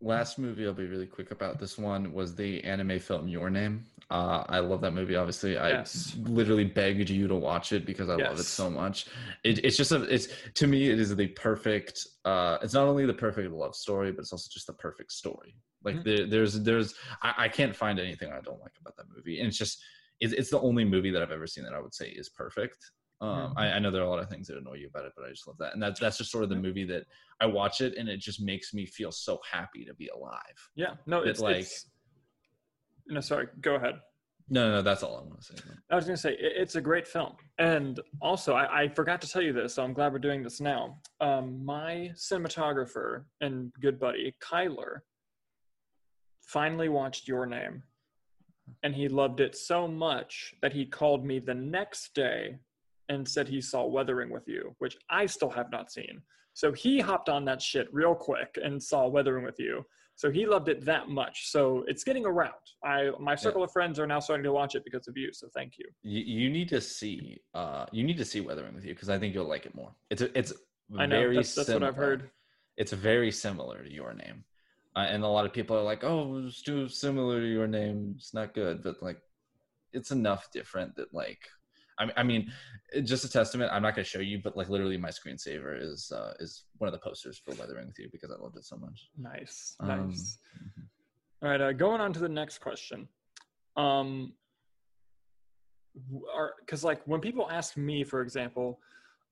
Last movie I'll be really quick about. This one was the anime film Your Name. Uh, I love that movie. Obviously, yes. I literally begged you to watch it because I yes. love it so much. It, it's just a, it's to me it is the perfect. Uh, it's not only the perfect love story, but it's also just the perfect story. Like there, there's, there's, I, I can't find anything I don't like about that movie, and it's just, it's, it's the only movie that I've ever seen that I would say is perfect. Um, mm-hmm. I, I know there are a lot of things that annoy you about it, but I just love that, and that's that's just sort of the movie that I watch it, and it just makes me feel so happy to be alive. Yeah, no, it's like, it's, no, sorry, go ahead. No, no, that's all I want to say. I was going to say, it's a great film. And also, I, I forgot to tell you this, so I'm glad we're doing this now. Um, my cinematographer and good buddy, Kyler, finally watched Your Name. And he loved it so much that he called me the next day and said he saw Weathering With You, which I still have not seen. So he hopped on that shit real quick and saw Weathering With You. So he loved it that much. So it's getting around. I my circle yeah. of friends are now starting to watch it because of you. So thank you. You, you need to see. Uh, you need to see Weathering With You because I think you'll like it more. It's a, it's I know, very that's, that's similar. What I've heard. It's very similar to Your Name, uh, and a lot of people are like, "Oh, it's too similar to Your Name. It's not good." But like, it's enough different that like, I, I mean, just a testament. I'm not going to show you, but like literally, my screensaver is uh, is one of the posters for Weathering With You because I loved it so much. Nice, um, nice. All right, uh, going on to the next question. Um, are because like when people ask me, for example,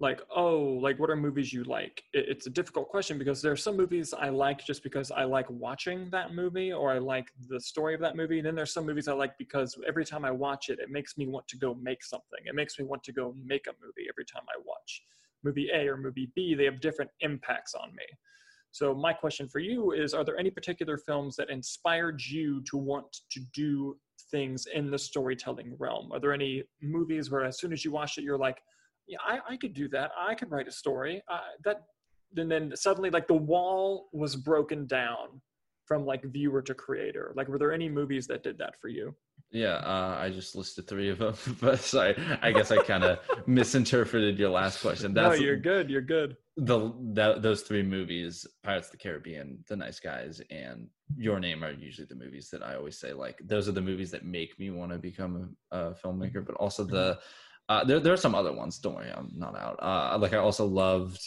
like oh, like what are movies you like? It, it's a difficult question because there are some movies I like just because I like watching that movie or I like the story of that movie. And then there's some movies I like because every time I watch it, it makes me want to go make something. It makes me want to go make a movie every time I watch. movie A or movie B, they have different impacts on me. So my question for you is, are there any particular films that inspired you to want to do things in the storytelling realm? Are there any movies where as soon as you watch it, you're like, yeah, I, I could do that. I could write a story. Uh, that, and then suddenly like the wall was broken down from like viewer to creator. Like, were there any movies that did that for you? Yeah, uh, I just listed three of them, but sorry, I guess I kind of misinterpreted your last question. That's, no, you're good. You're good. The that, those three movies, Pirates of the Caribbean, The Nice Guys, and Your Name are usually the movies that I always say, like, those are the movies that make me want to become a, a filmmaker. But also the, uh, there, there are some other ones. Don't worry, I'm not out. Uh, like I also loved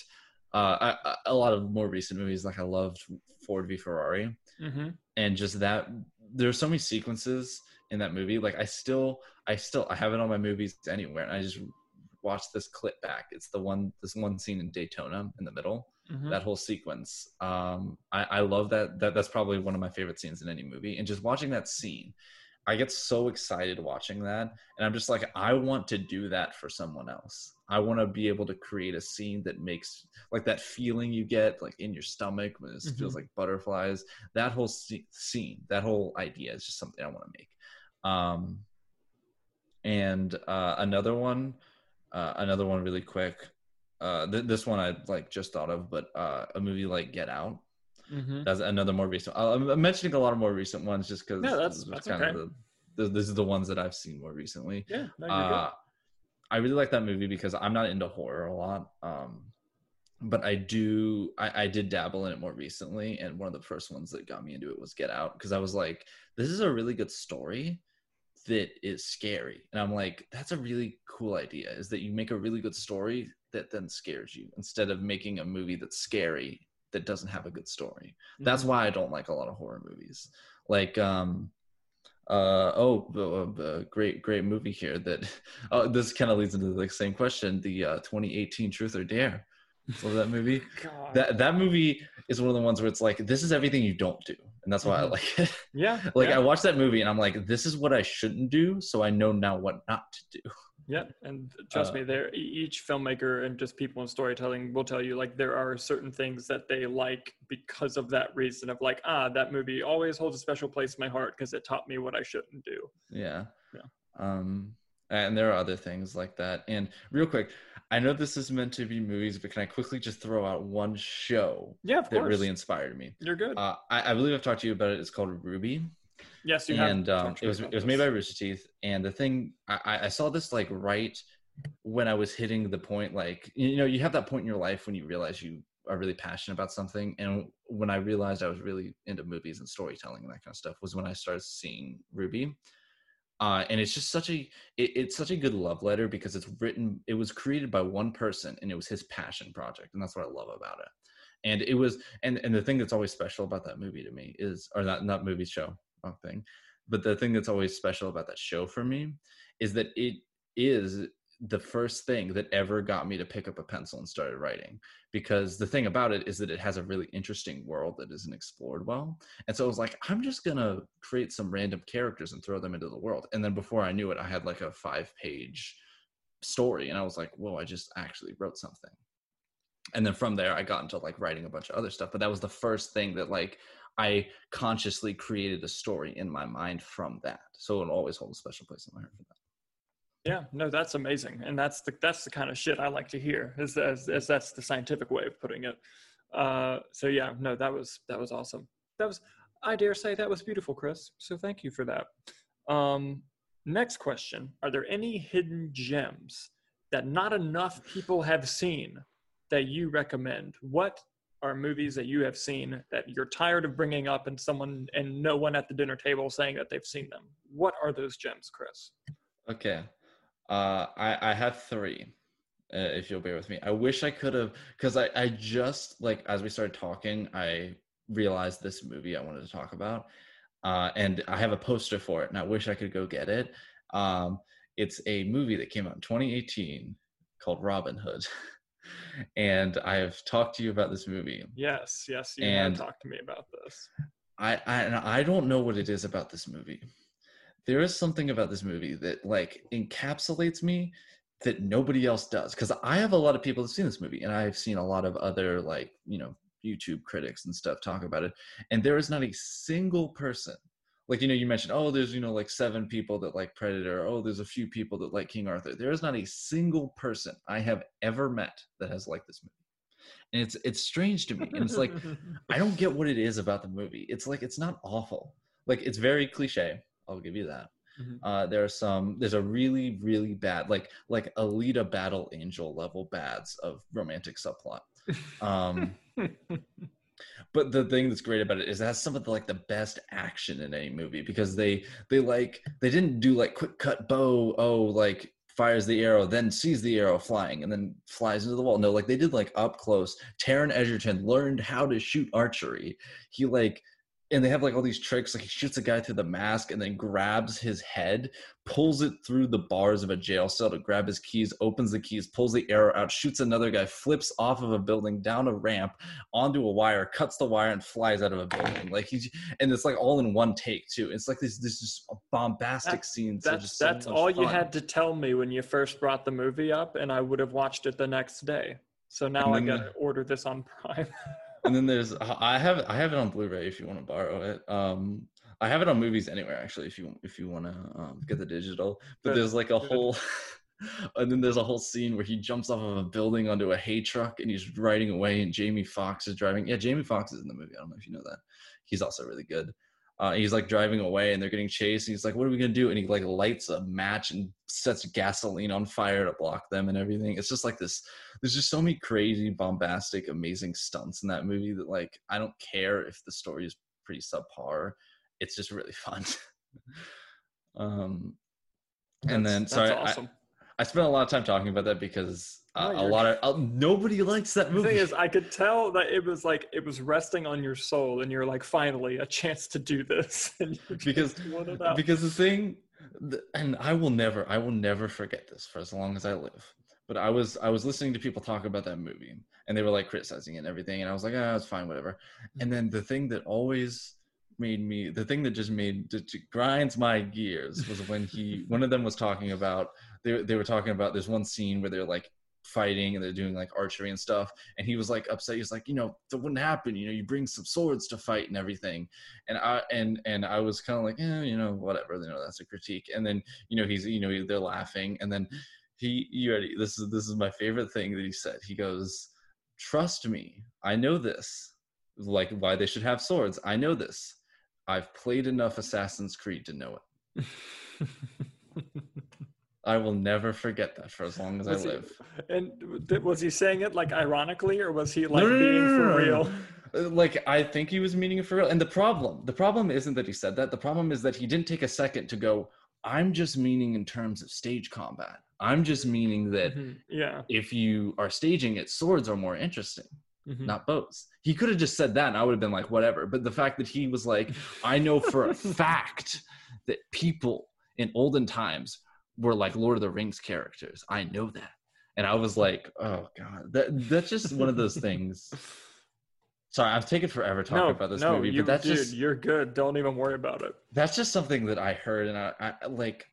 uh, I, a lot of more recent movies. Like I loved Ford v Ferrari, mm-hmm. and just that, there are so many sequences in that movie. Like I still, I still, I have it on my movies anywhere. And I just watched this clip back. It's the one, this one scene in Daytona in the middle, mm-hmm. that whole sequence. Um, I, I love that, that. That's probably one of my favorite scenes in any movie. And just watching that scene, I get so excited watching that. And I'm just like, I want to do that for someone else. I want to be able to create a scene that makes like that feeling you get like in your stomach when it mm-hmm. feels like butterflies, that whole sc- scene, that whole idea is just something I want to make. Um, and, uh, another one, uh, another one really quick, uh, th- this one I like just thought of, but, uh, a movie like Get Out, mm-hmm. that's another more recent, uh, I'm mentioning a lot of more recent ones just cause no, that's, that's kind okay. of the, the, this is the ones that I've seen more recently. Yeah, no, you're uh, good. I really like that movie because I'm not into horror a lot. Um, but I do, I, I did dabble in it more recently. And one of the first ones that got me into it was Get Out. Cause I was like, this is a really good story that is scary. And I'm like, that's a really cool idea, is that you make a really good story that then scares you instead of making a movie that's scary that doesn't have a good story. Mm-hmm. That's why I don't like a lot of horror movies. Like, um, uh, oh, uh, uh, great, great movie here that, uh, this kind of leads into the same question, the uh, twenty eighteen Truth or Dare. Love that movie. God. That that movie is one of the ones where it's like, this is everything you don't do, and that's why mm-hmm. I like it. Yeah. like yeah. I watched that movie and I'm like, this is what I shouldn't do, so I know now what not to do. Yeah, and trust uh, me, there each filmmaker and just people in storytelling will tell you like there are certain things that they like because of that reason of like, ah, that movie always holds a special place in my heart because it taught me what I shouldn't do. Yeah. Yeah. Um, and there are other things like that. And real quick, I know this is meant to be movies, but can I quickly just throw out one show yeah, of that course. really inspired me? You're good. Uh, I, I believe I've talked to you about it. It's called Ruby. Yes, you have. And um, it was it was made by Rooster Teeth. And the thing, I, I saw this like right when I was hitting the point, like, you know, you have that point in your life when you realize you are really passionate about something. And when I realized I was really into movies and storytelling and that kind of stuff was when I started seeing Ruby. Uh, and it's just such a, it, it's such a good love letter because it's written, it was created by one person and it was his passion project. And that's what I love about it. And it was, and, and the thing that's always special about that movie to me is, or not, not movie show, wrong thing, but the thing that's always special about that show for me is that it is the first thing that ever got me to pick up a pencil and started writing, because the thing about it is that it has a really interesting world that isn't explored well. And so I was like, I'm just going to create some random characters and throw them into the world. And then before I knew it, I had like a five page story and I was like, whoa, I just actually wrote something. And then from there I got into like writing a bunch of other stuff, but that was the first thing that like I consciously created a story in my mind from that. So it always holds a special place in my heart for that. Yeah, no, that's amazing. And that's the that's the kind of shit I like to hear, is, is, is that's the scientific way of putting it. Uh, so yeah, no, that was that was awesome. That was, I dare say that was beautiful, Chris. So thank you for that. Um, next question. Are there any hidden gems that not enough people have seen that you recommend? What are movies that you have seen that you're tired of bringing up and someone and no one at the dinner table saying that they've seen them? What are those gems, Chris? Okay. Uh, I, I have three, uh, if you'll bear with me. I wish I could have, because I, I just, like, as we started talking, I realized this movie I wanted to talk about, uh, and I have a poster for it, and I wish I could go get it. Um, it's a movie that came out in twenty eighteen called Robin Hood, and I have talked to you about this movie. Yes, yes, you and have talked to me about this. I, I, and I don't know what it is about this movie. There is something about this movie that like encapsulates me that nobody else does. Because I have a lot of people that have seen this movie, and I've seen a lot of other, like, you know, YouTube critics and stuff talk about it. And there is not a single person, like, you know, you mentioned, oh, there's, you know, like seven people that like Predator. Oh, there's a few people that like King Arthur. There is not a single person I have ever met that has liked this movie. And it's, it's strange to me. And it's like, I don't get what it is about the movie. It's like, it's not awful. Like, it's very cliche. I'll give you that. Mm-hmm. Uh, there are some, there's a really, really bad, like, like Alita Battle Angel level bads of romantic subplot. Um, but the thing that's great about it is it has some of the, like, the best action in any movie, because they, they like, they didn't do like quick cut bow. Oh, like fires the arrow, then sees the arrow flying and then flies into the wall. No, like they did like up close. Taron Egerton learned how to shoot archery. He like, and they have like all these tricks, like he shoots a guy through the mask and then grabs his head, pulls it through the bars of a jail cell to grab his keys, opens the keys, pulls the arrow out, shoots another guy, flips off of a building, down a ramp, onto a wire, cuts the wire and flies out of a building. Like he's, and it's like all in one take too. It's like this, this just bombastic that, scenes. That's, just so that's all fun. You had to tell me when you first brought the movie up, and I would have watched it the next day. So now then, I gotta order this on Prime. And then there's, I have, I have it on Blu-ray if you want to borrow it. Um, I have it on Movies Anywhere, actually, if you, if you want to um, get the digital. But there's like a whole, and then there's a whole scene where he jumps off of a building onto a hay truck and he's riding away, and Jamie Foxx is driving. Yeah, Jamie Foxx is in the movie. I don't know if you know that. He's also really good. Uh, he's like driving away and they're getting chased. And he's like, what are we going to do? And he like lights a match and sets gasoline on fire to block them and everything. It's just like this, there's just so many crazy, bombastic, amazing stunts in that movie that like, I don't care if the story is pretty subpar. It's just really fun. um, and that's, then, sorry, awesome. I, I spent a lot of time talking about that because uh, no, a lot of, uh, nobody likes that movie. The thing is, I could tell that it was like, it was resting on your soul and you're like, finally a chance to do this. And because, because the thing, and I will never, I will never forget this for as long as I live. But I was, I was listening to people talk about that movie and they were like criticizing it and everything. And I was like, ah, it's fine, whatever. And then the thing that always made me, the thing that just made, that grinds my gears was when he, one of them was talking about, they they were talking about there's one scene where they're like fighting and they're doing like archery and stuff. And he was like upset. He was like, you know, that wouldn't happen. You know, you bring some swords to fight and everything. And I, and, and I was kind of like, eh, you know, whatever, you know, that's a critique. And then, you know, he's, you know, they're laughing. And then he, you ready? This is, this is my favorite thing that he said. He goes, trust me. I know this, like why they should have swords. I know this. I've played enough Assassin's Creed to know it. I will never forget that for as long as was I live. He, and th- was he saying it like ironically, or was he like no, no, being no, no, for real? Like, I think he was meaning it for real. And the problem, the problem isn't that he said that. The problem is that he didn't take a second to go, I'm just meaning in terms of stage combat. I'm just meaning that mm-hmm. yeah. if you are staging it, swords are more interesting. Mm-hmm. Not bows. He could have just said that and I would have been like, whatever. But the fact that he was like, I know for a fact that people in olden times were like Lord of the Rings characters. I know that. And I was like, oh God, that that's just one of those things. Sorry, I've taken forever talking no, about this no, movie, you, but that's dude, just, you're good. Don't even worry about it. That's just something that I heard. And I, I like,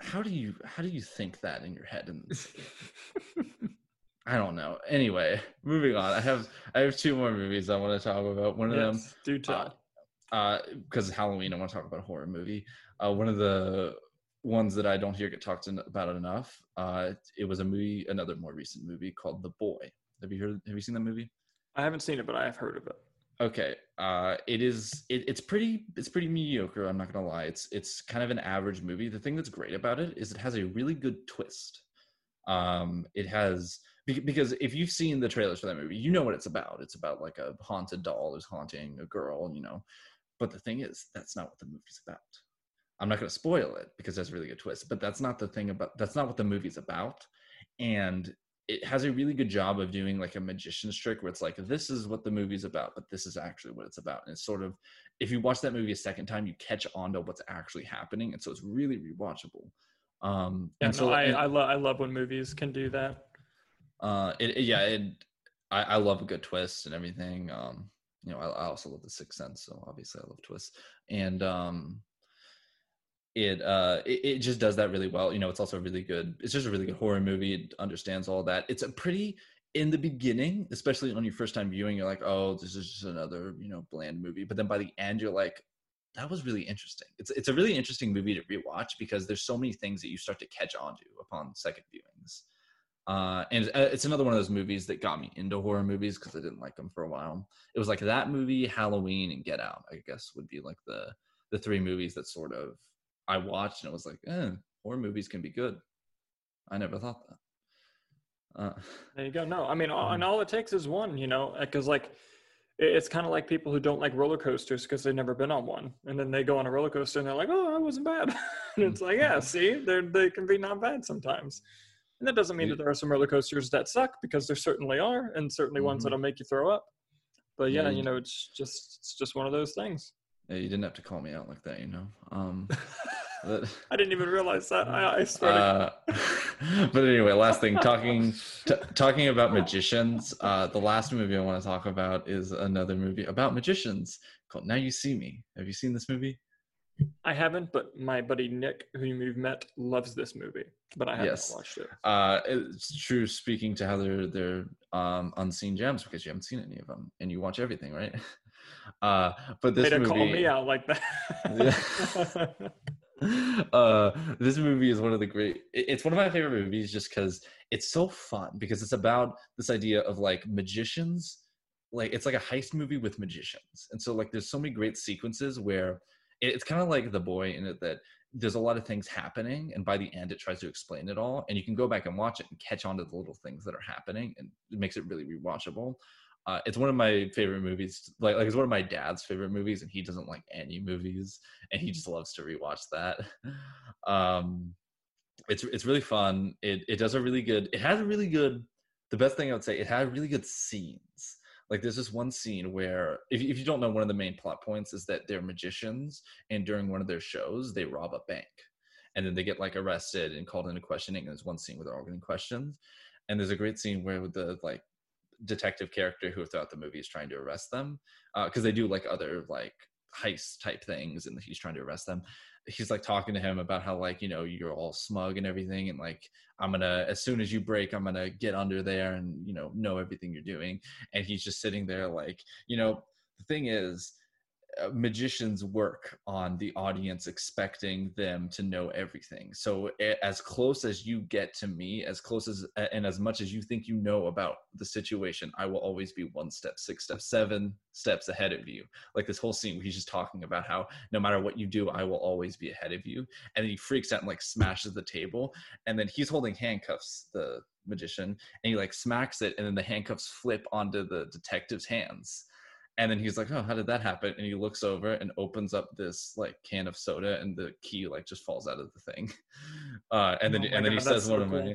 how do you, how do you think that in your head? And I don't know. Anyway, moving on. I have I have two more movies I want to talk about. One of yes, them, do tell. Because uh, uh, Halloween, I want to talk about a horror movie. Uh, one of the ones that I don't hear get talked about enough. Uh, it was a movie, another more recent movie called The Boy. Have you heard? Have you seen that movie? I haven't seen it, but I have heard of it. Okay. Uh, it is. It, it's pretty. It's pretty mediocre. I'm not gonna lie. It's it's kind of an average movie. The thing that's great about it is it has a really good twist. Um, it has. Because if you've seen the trailers for that movie, you know what it's about. It's about like a haunted doll who's haunting a girl, you know. But the thing is, that's not what the movie's about. I'm not going to spoil it because that's a really good twist. But that's not the thing about. That's not what the movie's about. And it has a really good job of doing like a magician's trick where it's like, this is what the movie's about, but this is actually what it's about. And it's sort of, if you watch that movie a second time, you catch on to what's actually happening. And so it's really rewatchable. Um, yeah, and so no, I, it, I, lo- I love when movies can do that. Uh, it, it, yeah, it, I, I love a good twist and everything. Um, you know, I, I also love The Sixth Sense, so obviously I love twists. And um, it uh it, it just does that really well. You know, it's also really good. It's just a really good horror movie. It understands all that. It's a pretty, in the beginning, especially on your first time viewing, you're like, oh, this is just another, you know, bland movie. But then by the end, you're like, that was really interesting. It's it's a really interesting movie to rewatch because there's so many things that you start to catch on to upon second viewings. Uh, and it's another one of those movies that got me into horror movies because I didn't like them for a while. It was like that movie, Halloween, and Get Out, I guess, would be like the the three movies that sort of I watched and it was like, eh, horror movies can be good. I never thought that. Uh, there you go. No, I mean, all, and all it takes is one, you know, because like, it's kind of like people who don't like roller coasters because they've never been on one. And then they go on a roller coaster and they're like, oh, I wasn't bad. And it's like, yeah, see, they're, they can be not bad sometimes. And that doesn't mean that there are some roller coasters that suck, because there certainly are, and certainly mm-hmm. ones that'll make you throw up. But yeah, yeah, you know, it's just it's just one of those things. Yeah, you didn't have to call me out like that, you know. Um, but, I didn't even realize that. I, I swear. Uh, but anyway, last thing, talking t- talking about magicians. Uh, the last movie I want to talk about is another movie about magicians called Now You See Me. Have you seen this movie? I haven't, but my buddy Nick, who you've met, loves this movie, but I haven't yes. watched it. Uh, it's true, speaking to how they're, they're um, unseen gems, because you haven't seen any of them, and you watch everything, right? Uh, but this Way to movie... call me out like that. uh, this movie is one of the great... It's one of my favorite movies just because it's so fun, because it's about this idea of, like, magicians. Like, it's like a heist movie with magicians. And so, like, there's so many great sequences where... It's kind of like The Boy in it, that there's a lot of things happening, and by the end it tries to explain it all, and you can go back and watch it and catch on to the little things that are happening, and it makes it really rewatchable. Uh, it's one of my favorite movies. Like, like it's one of my dad's favorite movies, and he doesn't like any movies, and he just loves to rewatch that. Um, it's it's really fun. It it does a really good. It has a really good. The best thing I would say, it had really good scenes. Like, there's this one scene where, if, if you don't know, one of the main plot points is that they're magicians, and during one of their shows, they rob a bank. And then they get, like, arrested and called into questioning, and there's one scene where they're all getting questioned. And there's a great scene where the, like, detective character who throughout the movie is trying to arrest them, because uh, they do, like, other, like, heist-type things, and he's trying to arrest them. He's, like, talking to him about how, like, you know, you're all smug and everything, and, like, I'm gonna, as soon as you break, I'm gonna get under there and, you know, know everything you're doing. And he's just sitting there like, you know, the thing is, uh, magicians work on the audience expecting them to know everything. So as close as you get to me, as close as, and as much as you think you know about the situation, I will always be one step, six step, seven steps ahead of you. Like this whole scene where he's just talking about how no matter what you do, I will always be ahead of you. And then he freaks out and like smashes the table. And then he's holding handcuffs, the magician, and he like smacks it. And then the handcuffs flip onto the detective's hands. And then he's like, oh, how did that happen? And he looks over and opens up this like can of soda, and the key like just falls out of the thing. Uh, and then oh and then God, he says one of my,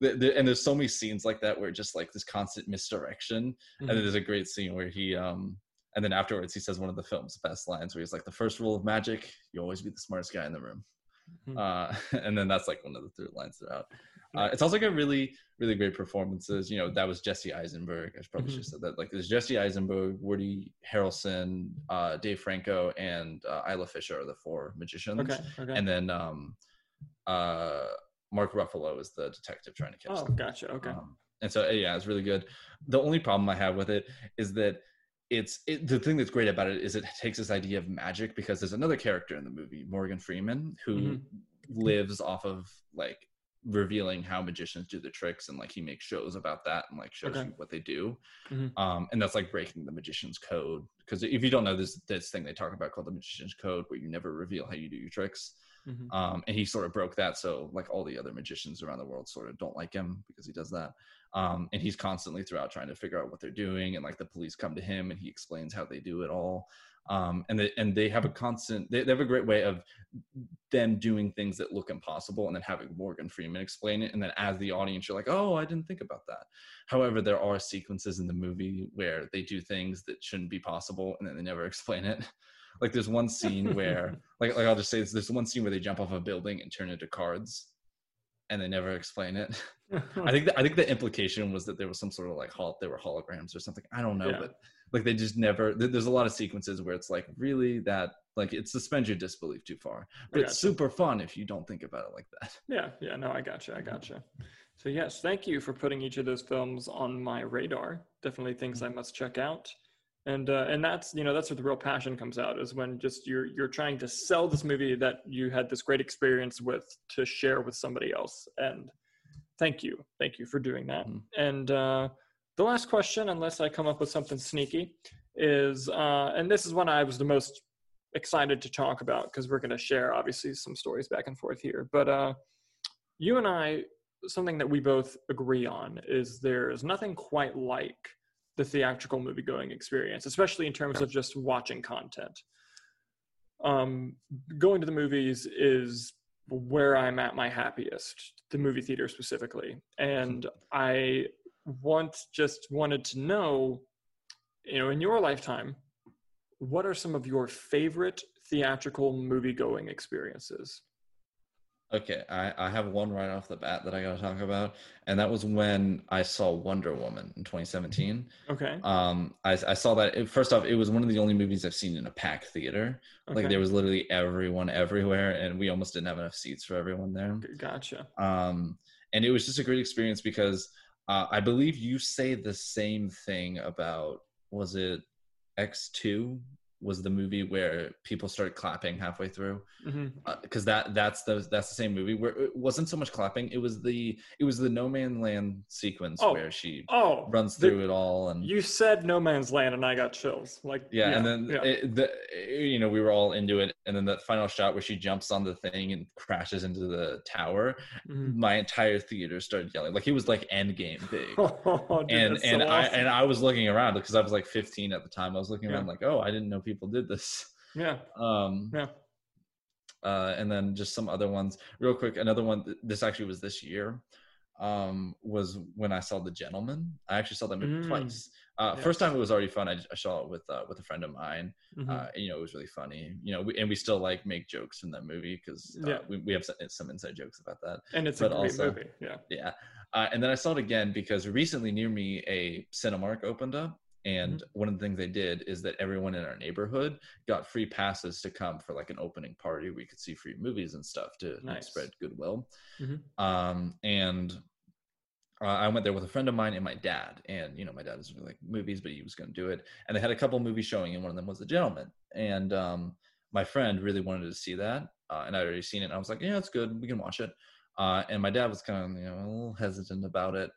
and there's so many scenes like that where just like this constant misdirection. Mm-hmm. And then there's a great scene where he, um, and then afterwards he says one of the film's best lines where he's like, the first rule of magic, you always be the smartest guy in the room. Mm-hmm. Uh, and then that's like one of the third lines throughout. Uh, it sounds like a really, really great performances. You know, that was Jesse Eisenberg. I should probably mm-hmm. just said that. Like, there's Jesse Eisenberg, Woody Harrelson, uh, Dave Franco, and uh, Isla Fisher are the four magicians. Okay, okay. And then um, uh, Mark Ruffalo is the detective trying to catch oh, them. Oh, gotcha. Okay. Um, and so, yeah, it's really good. The only problem I have with it is that it's it, the thing that's great about it is it takes this idea of magic, because there's another character in the movie, Morgan Freeman, who mm-hmm. lives off of like revealing how magicians do the tricks, and like he makes shows about that and like shows okay. you what they do. Mm-hmm. Um, and that's like breaking the magician's code, because if you don't know, this this thing they talk about called the magician's code, where you never reveal how you do your tricks. Mm-hmm. Um, and he sort of broke that, so like all the other magicians around the world sort of don't like him because he does that. Um, and he's constantly throughout trying to figure out what they're doing, and like the police come to him and he explains how they do it all. Um, and, they, and they have a constant, they, they have a great way of them doing things that look impossible and then having Morgan Freeman explain it. And then as the audience, you're like, oh, I didn't think about that. However, there are sequences in the movie where they do things that shouldn't be possible and then they never explain it. Like there's one scene where, like, like I'll just say this, there's one scene where they jump off a building and turn into cards, and they never explain it. I think the, I think the implication was that there was some sort of like hol- there were holograms or something. I don't know, yeah. but Like they just never, there's a lot of sequences where it's like, really that, like it suspends your disbelief too far. But it's super fun if you don't think about it like that. Yeah, yeah, no, I gotcha, I gotcha. So yes, thank you for putting each of those films on my radar. Definitely things I must check out. And uh, and that's, you know, that's where the real passion comes out, is when just you're you're trying to sell this movie that you had this great experience with to share with somebody else. And thank you. Thank you for doing that. Mm-hmm. And uh, the last question, unless I come up with something sneaky, is, uh, and this is one I was the most excited to talk about because we're going to share, obviously, some stories back and forth here. But uh, you and I, something that we both agree on is there is nothing quite like the theatrical movie-going experience, especially in terms of just watching content. Um, going to the movies is where I'm at my happiest, the movie theater specifically. And I once just wanted to know, you know, in your lifetime, what are some of your favorite theatrical movie-going experiences? Okay, I, I have one right off the bat that I gotta talk about, and that was when I saw Wonder Woman in twenty seventeen. Okay. Um, I, I saw that, it, first off, it was one of the only movies I've seen in a packed theater. Okay. Like, there was literally everyone everywhere, and we almost didn't have enough seats for everyone there. Gotcha. Um, and it was just a great experience because uh, I believe you say the same thing about, was it X two? Was the movie where people started clapping halfway through, because mm-hmm. uh, that that's the that's the same movie where it wasn't so much clapping. It was the it was the No Man's Land sequence oh. where she oh. runs through the, it all. And you said No Man's Land, and I got chills. Like yeah, yeah and then yeah. It, the, you know we were all into it, and then that final shot where she jumps on the thing and crashes into the tower. Mm-hmm. My entire theater started yelling. Like it was like Endgame big, oh, dude, and and so I awesome. and I was looking around because I was like fifteen at the time. I was looking around yeah. like oh I didn't know people. People did this yeah um yeah uh and then just some other ones real quick. Another one, this actually was this year, um was when I saw The Gentleman. I actually saw that movie mm. twice. uh yeah. First time it was already fun. I, I saw it with uh, with a friend of mine. Mm-hmm. uh you know it was really funny, you know we, and we still like make jokes from that movie because uh, yeah. we, we have some, some inside jokes about that, and it's but a great also, movie yeah yeah uh, and then I saw it again because recently near me a Cinemark opened up. And mm-hmm. one of the things they did is that everyone in our neighborhood got free passes to come for like an opening party where you could see free movies and stuff to nice. spread goodwill. Mm-hmm. Um, and uh, I went there with a friend of mine and my dad. And, you know, my dad doesn't really like movies, but he was going to do it. And they had a couple movies showing, and one of them was The Gentleman. And um, my friend really wanted to see that. Uh, and I'd already seen it. And I was like, yeah, it's good. We can watch it. Uh, and my dad was kind of, you know, a little hesitant about it.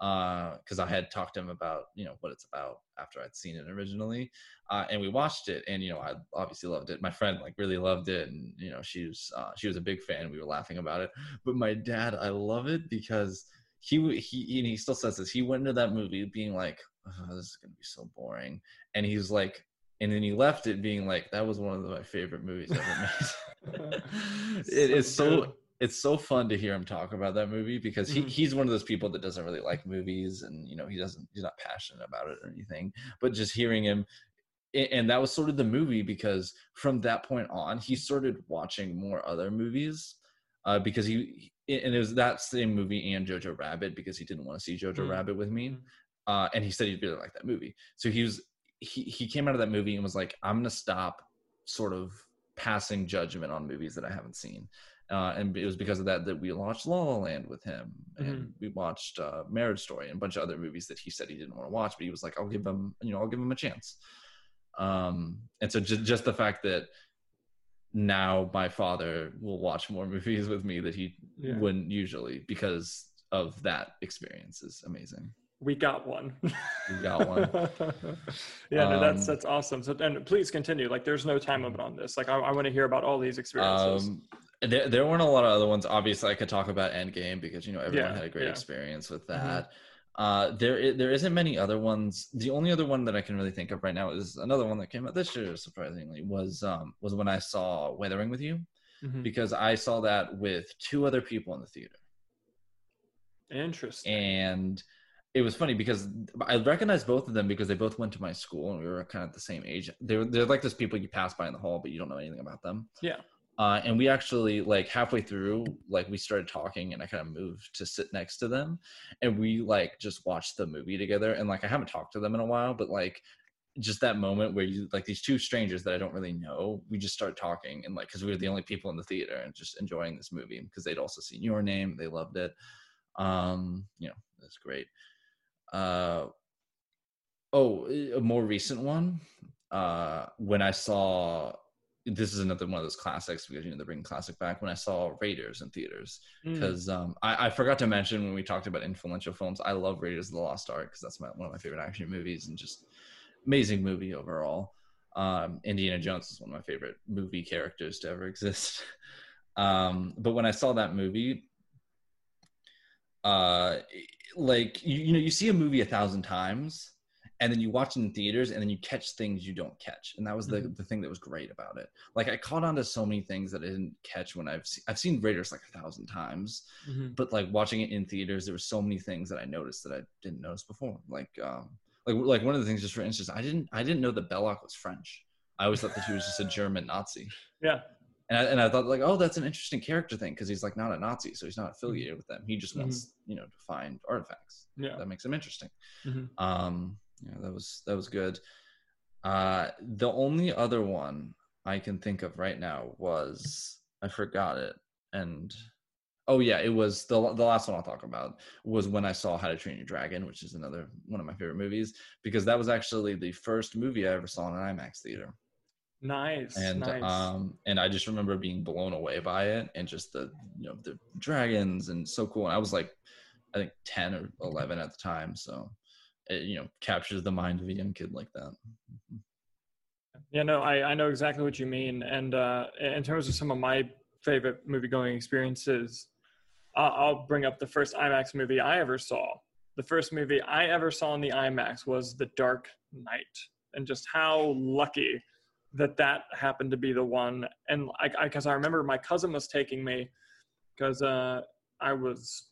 Because uh, I had talked to him about, you know, what it's about after I'd seen it originally. Uh, and we watched it, and, you know, I obviously loved it. My friend, like, really loved it, and, you know, she was, uh, she was a big fan. We were laughing about it. But my dad, I love it because he, he and he still says this, he went into that movie being like, oh, this is going to be so boring. And he's like, and then he left it being like, that was one of my favorite movies ever made. It so is so... Good. It's so fun to hear him talk about that movie because he, mm-hmm. he's one of those people that doesn't really like movies, and, you know, he doesn't, he's not passionate about it or anything, but just hearing him. And that was sort of the movie because from that point on, he started watching more other movies uh, because he, and it was that same movie and Jojo Rabbit because he didn't want to see Jojo mm-hmm. Rabbit with me. Uh, and he said he really liked that movie. So he was, he, he came out of that movie and was like, I'm going to stop sort of passing judgment on movies that I haven't seen. Uh, and it was because of that that we watched La La Land with him, and mm-hmm. we watched uh, Marriage Story and a bunch of other movies that he said he didn't want to watch, but he was like, "I'll give him, you know, I'll give him a chance." Um, and so just, just the fact that now my father will watch more movies with me that he yeah. wouldn't usually because of that experience is amazing. We got one. We got one. yeah, no, that's that's awesome. So, and please continue. Like, there's no time limit on this. Like, I, I want to hear about all these experiences. Um, There, there weren't a lot of other ones. Obviously, I could talk about Endgame because, you know, everyone yeah, had a great yeah. experience with that. Mm-hmm. Uh, there, there isn't many other ones. The only other one that I can really think of right now is another one that came out this year, surprisingly, was um, was when I saw Weathering With You, mm-hmm. because I saw that with two other people in the theater. Interesting. And it was funny because I recognized both of them because they both went to my school, and we were kind of the same age. They're they're like those people you pass by in the hall, but you don't know anything about them. Yeah. Uh, and we actually, like, halfway through, like, we started talking, and I kind of moved to sit next to them, and we, like, just watched the movie together, and, like, I haven't talked to them in a while, but, like, just that moment where you, like, these two strangers that I don't really know, we just start talking, and like, because we were the only people in the theater and just enjoying this movie, because they'd also seen Your Name, they loved it. Um, you know, that's great. Uh, oh, a more recent one. Uh, when I saw, this is another one of those classics, because, you know, they're bringing classic back, when I saw Raiders in theaters, because mm. um, I, I forgot to mention when we talked about influential films, I love Raiders of the Lost Ark, because that's my, one of my favorite action movies, and just amazing movie overall. Um, Indiana Jones is one of my favorite movie characters to ever exist. Um, but when I saw that movie, uh, like, you, you know, you see a movie a thousand times, and then you watch it in theaters, and then you catch things you don't catch. And that was the, mm-hmm. the thing that was great about it. Like, I caught on to so many things that I didn't catch when I've seen, I've seen Raiders like a thousand times, mm-hmm. but like, watching it in theaters, there were so many things that I noticed that I didn't notice before. Like, um, like, like one of the things, just for instance, I didn't, I didn't know that Belloc was French. I always thought that he was just a German Nazi. Yeah. And I, and I thought, like, oh, that's an interesting character thing, because he's like not a Nazi, so he's not affiliated with them. He just wants, mm-hmm. you know, to find artifacts. Yeah. That makes him interesting. Mm-hmm. Um, Yeah, that was that was good. Uh, the only other one I can think of right now was, I forgot it, and oh yeah, it was the the last one I'll talk about was when I saw How to Train Your Dragon, which is another one of my favorite movies, because that was actually the first movie I ever saw in an IMAX theater. Nice, and nice. um, and I just remember being blown away by it, and just the, you know, the dragons, and so cool. And I was like, I think ten or eleven at the time, so. It, you know, captures the mind of a young kid like that. Yeah, no, I, I know exactly what you mean. And uh, in terms of some of my favorite movie-going experiences, I'll, I'll bring up the first IMAX movie I ever saw. The first movie I ever saw in the IMAX was The Dark Knight. And just how lucky that that happened to be the one. And I, because I, I remember my cousin was taking me, because uh, I was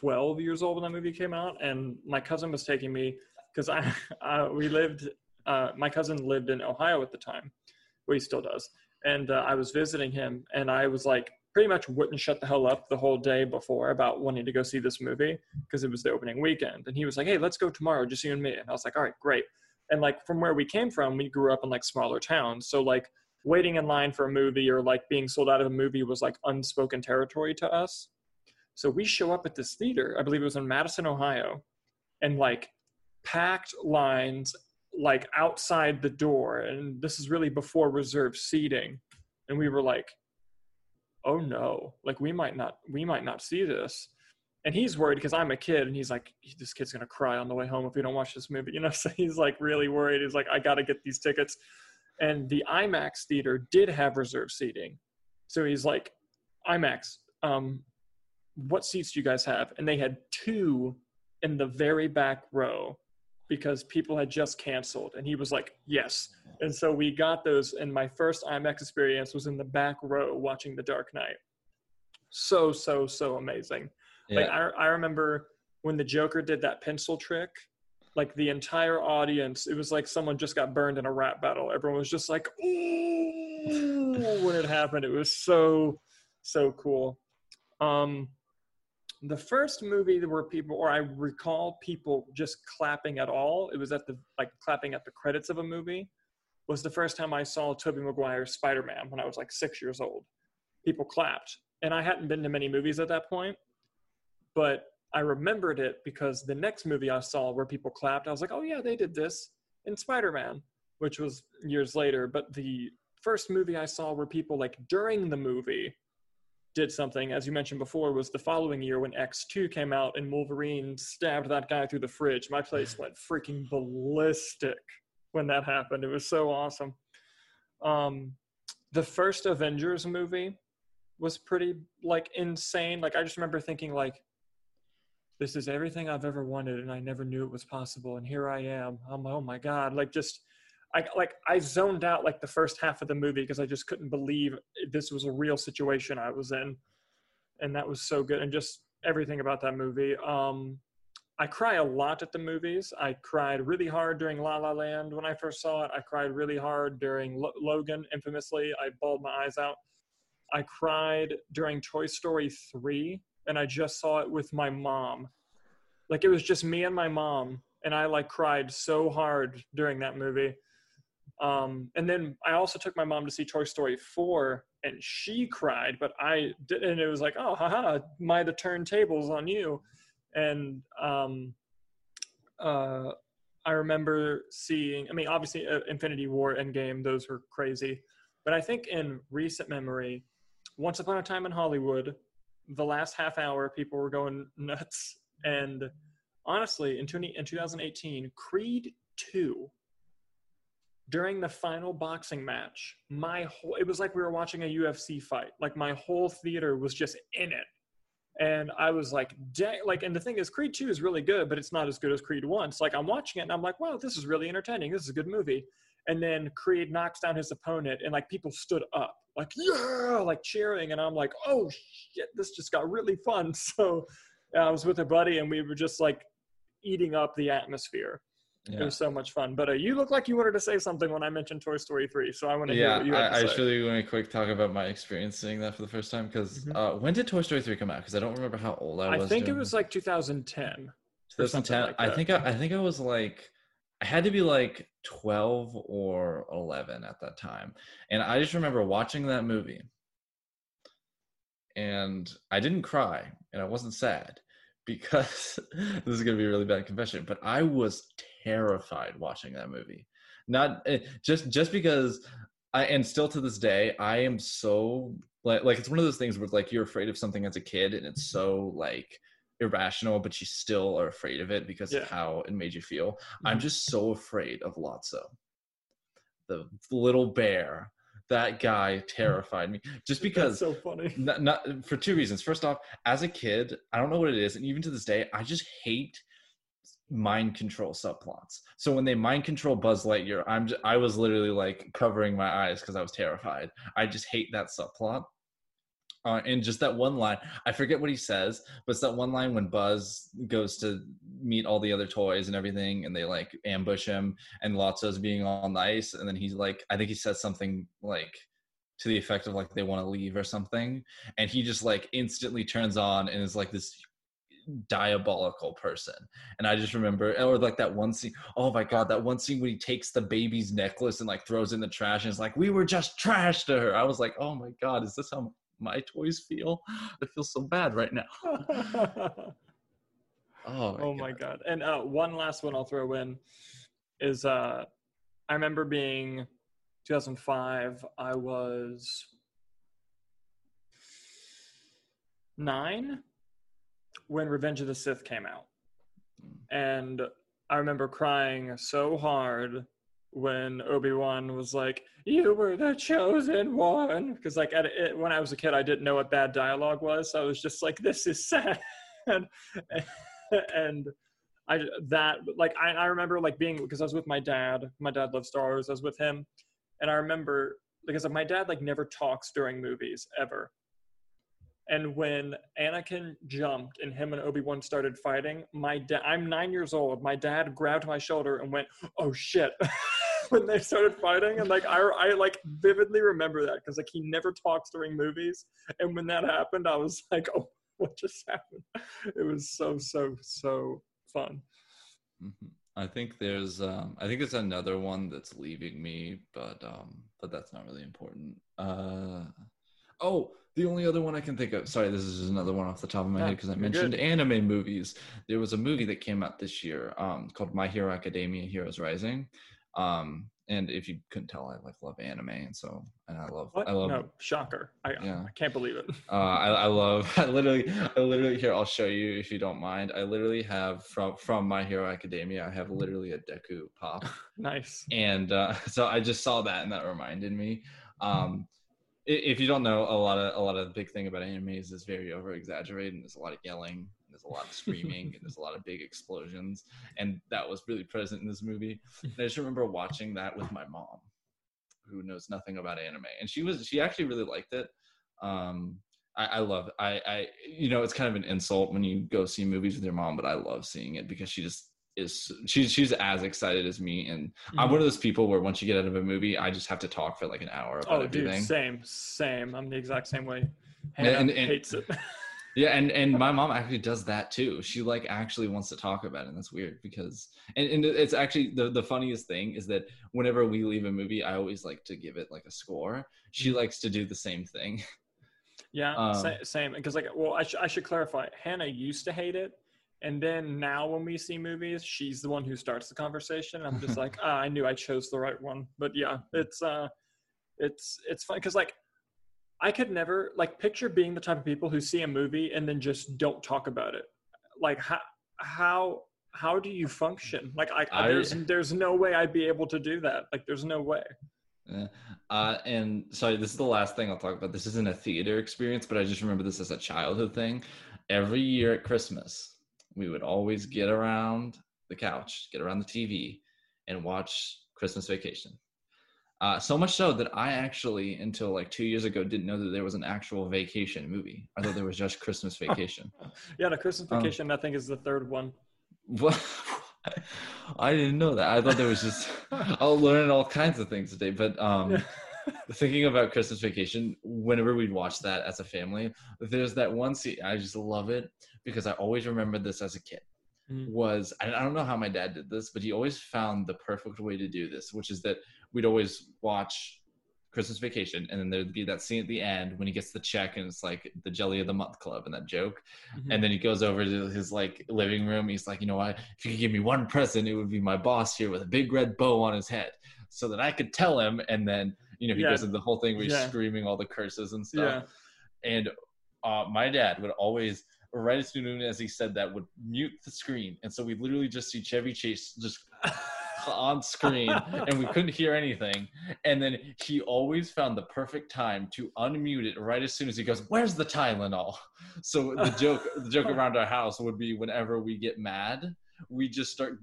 twelve years old when that movie came out, and my cousin was taking me because I uh, we lived uh my cousin lived in Ohio at the time, well, he still does, and uh, I was visiting him, and I was like, pretty much wouldn't shut the hell up the whole day before about wanting to go see this movie, because it was the opening weekend, and he was like, hey, let's go tomorrow, just you and me, and I was like, all right, great. And like, from where we came from, we grew up in like smaller towns, so like waiting in line for a movie or like being sold out of a movie was like unspoken territory to us. So we show up at this theater, I believe it was in Madison, Ohio, and like packed lines, like outside the door. And this is really before reserved seating. And we were like, oh no, like we might not, we might not see this. And he's worried because I'm a kid, and he's like, this kid's gonna cry on the way home if we don't watch this movie. You know, so he's like really worried. He's like, I gotta get these tickets. And the IMAX theater did have reserved seating. So he's like, IMAX, um, what seats do you guys have? And they had two in the very back row because people had just canceled. And he was like, yes. And so we got those. And my first IMAX experience was in the back row watching The Dark Knight. So, so, so amazing. Yeah. Like I, I remember when the Joker did that pencil trick, like the entire audience, it was like someone just got burned in a rap battle. Everyone was just like, ooh, when it happened. It was so, so cool. Um, The first movie that were people, or I recall people just clapping at all, it was at the, like clapping at the credits of a movie, was the first time I saw Tobey Maguire's Spider-Man when I was like six years old. People clapped. And I hadn't been to many movies at that point, but I remembered it because the next movie I saw where people clapped, I was like, oh yeah, they did this in Spider-Man, which was years later. But the first movie I saw where people like during the movie did something, as you mentioned before, was the following year when X two came out and Wolverine stabbed that guy through the fridge. My place went freaking ballistic when that happened. It was so awesome. Um, the first Avengers movie was pretty like insane. Like I just remember thinking like, this is everything I've ever wanted and I never knew it was possible. And here I am. I'm, oh my God. Like just, I, like I zoned out like the first half of the movie because I just couldn't believe this was a real situation I was in, and that was so good, and just everything about that movie. Um, I cry a lot at the movies. I cried really hard during La La Land when I first saw it. I cried really hard during Lo- Logan, infamously. I bawled my eyes out. I cried during Toy Story three, and I just saw it with my mom. Like it was just me and my mom. and I like cried so hard during that movie. Um, and then I also took my mom to see Toy Story four, and she cried, but I did, and it was like, oh, haha, my the turntables on you. And um, uh, I remember seeing, I mean, obviously uh, Infinity War, Endgame, those were crazy. But I think in recent memory, Once Upon a Time in Hollywood, the last half hour, people were going nuts. And honestly, in twenty, in twenty eighteen, Creed two, during the final boxing match, my whole, it was like we were watching a U F C fight. Like my whole theater was just in it. And I was like, dang, like, and the thing is, Creed two is really good, but it's not as good as Creed one. So like I'm watching it and I'm like, wow, this is really entertaining. This is a good movie. And then Creed knocks down his opponent and like people stood up like, yeah, like cheering. And I'm like, oh shit, this just got really fun. So uh, I was with a buddy and we were just like eating up the atmosphere. Yeah. It was so much fun. But uh, you look like you wanted to say something when I mentioned Toy Story three. So I want to yeah, hear what you had I, to say. I actually want to quick talk about my experience seeing that for the first time. Because mm-hmm. uh, when did Toy Story three come out? Because I don't remember how old I, I was. I think it was like two thousand ten. two thousand ten. Like I think I, I think I was like, I had to be like twelve or eleven at that time. And I just remember watching that movie. And I didn't cry. And I wasn't sad. Because this is going to be a really bad confession. But I was terrified watching that movie. Not just just because I, and still to this day, I am so like, like it's one of those things where like you're afraid of something as a kid and it's so like irrational, but you still are afraid of it because yeah. of how it made you feel. Mm-hmm. I'm just so afraid of Lotso, the little bear. That guy terrified me just because that's so funny. Not, not for two reasons. First off, as a kid, I don't know what it is. And even to this day, I just hate mind control subplots. So when they mind control Buzz Lightyear, I'm just, I was literally like covering my eyes because I was terrified. I just hate that subplot. Uh, and just that one line, I forget what he says, but it's that one line when Buzz goes to meet all the other toys and everything, and they like ambush him, and Lotso's being all nice, and then he's like, I think he says something like to the effect of like they want to leave or something, and he just like instantly turns on and is like this diabolical person. And I just remember, or like that one scene, oh my god, that one scene when he takes the baby's necklace and like throws it in the trash, and it's like, we were just trash to her. I was like, oh my god, is this how my toys feel? I feel so bad right now. oh, my, oh god. my god! And uh, one last one I'll throw in is uh, I remember being two thousand five. I was nine when Revenge of the Sith came out, and I remember crying so hard when Obi-Wan was like, you were the chosen one, because like at it, when I was a kid, I didn't know what bad dialogue was, so I was just like, this is sad. And I that like I, I remember like being, because I was with my dad my dad loved Star Wars, I was with him, and I remember because my dad like never talks during movies ever, and when Anakin jumped and him and Obi-Wan started fighting, my dad I'm nine years old, my dad grabbed my shoulder and went, oh shit. When they started fighting, and like I, I like vividly remember that because like he never talks during movies, and when that happened, I was like, "Oh, what just happened?" It was so so so fun. Mm-hmm. I think there's, um, I think there's another one that's leaving me, but um, but that's not really important. Uh, oh, the only other one I can think of. Sorry, this is just another one off the top of my yeah, head because I mentioned good. Anime movies. There was a movie that came out this year um, called My Hero Academia: Heroes Rising. Um, and if you couldn't tell, I like love anime, and so and I love what? I love no shocker. I yeah. I can't believe it. Uh, I I love I literally I literally here I'll show you if you don't mind. I literally have from from My Hero Academia. I have literally a Deku pop. Nice. And uh, so I just saw that, and that reminded me. Um, if you don't know, a lot of a lot of the big thing about anime is it's very over exaggerated, and there's a lot of yelling. There's a lot of screaming and there's a lot of big explosions, and that was really present in this movie. And I just remember watching that with my mom, who knows nothing about anime, and she was she actually really liked it. Um, I, I love I I you know, it's kind of an insult when you go see movies with your mom, but I love seeing it because she just is she's she's as excited as me, and mm-hmm. I'm one of those people where once you get out of a movie, I just have to talk for like an hour about oh, everything. Dude, same same. I'm the exact same way. Hannah and, and, and, hates it. Yeah, and, and my mom actually does that too. She like actually wants to talk about it, and that's weird because and, and it's actually the, the funniest thing is that whenever we leave a movie, I always like to give it like a score. She likes to do the same thing. Yeah, um, same. Because like, well, I, sh- I should clarify. Hannah used to hate it, and then now when we see movies, she's the one who starts the conversation. I'm just like, ah, I knew I chose the right one. But yeah, it's uh, it's it's fun because like. I could never, like, picture being the type of people who see a movie and then just don't talk about it. Like, how how how do you function? Like, I, I there's there's no way I'd be able to do that. Like, there's no way. Uh, and sorry, this is the last thing I'll talk about. This isn't a theater experience, but I just remember this as a childhood thing. Every year at Christmas, we would always get around the couch, get around the T V, and watch Christmas Vacation. Uh, so much so that I actually, until like two years ago, didn't know that there was an actual vacation movie. I thought there was just Christmas Vacation. Yeah, the Christmas Vacation, um, I think, is the third one. What? I didn't know that. I thought there was just, I'll learn all kinds of things today. But um, thinking about Christmas Vacation, whenever we'd watch that as a family, there's that one scene, I just love it because I always remembered this as a kid. Was, I don't know how my dad did this, but he always found the perfect way to do this, which is that we'd always watch Christmas Vacation, and then there'd be that scene at the end when he gets the check, and it's like the Jelly of the Month Club and that joke. Mm-hmm. And then he goes over to his like living room. He's like, you know what? If you could give me one present, it would be my boss here with a big red bow on his head, so that I could tell him. And then you know he yeah. goes into the whole thing where he's yeah. screaming all the curses and stuff. Yeah. And uh, my dad would always. Right as soon as he said that, would mute the screen, and so we literally just see Chevy Chase just on screen, and we couldn't hear anything. And then he always found the perfect time to unmute it right as soon as he goes, "Where's the Tylenol?" So the joke, the joke around our house would be whenever we get mad, we just start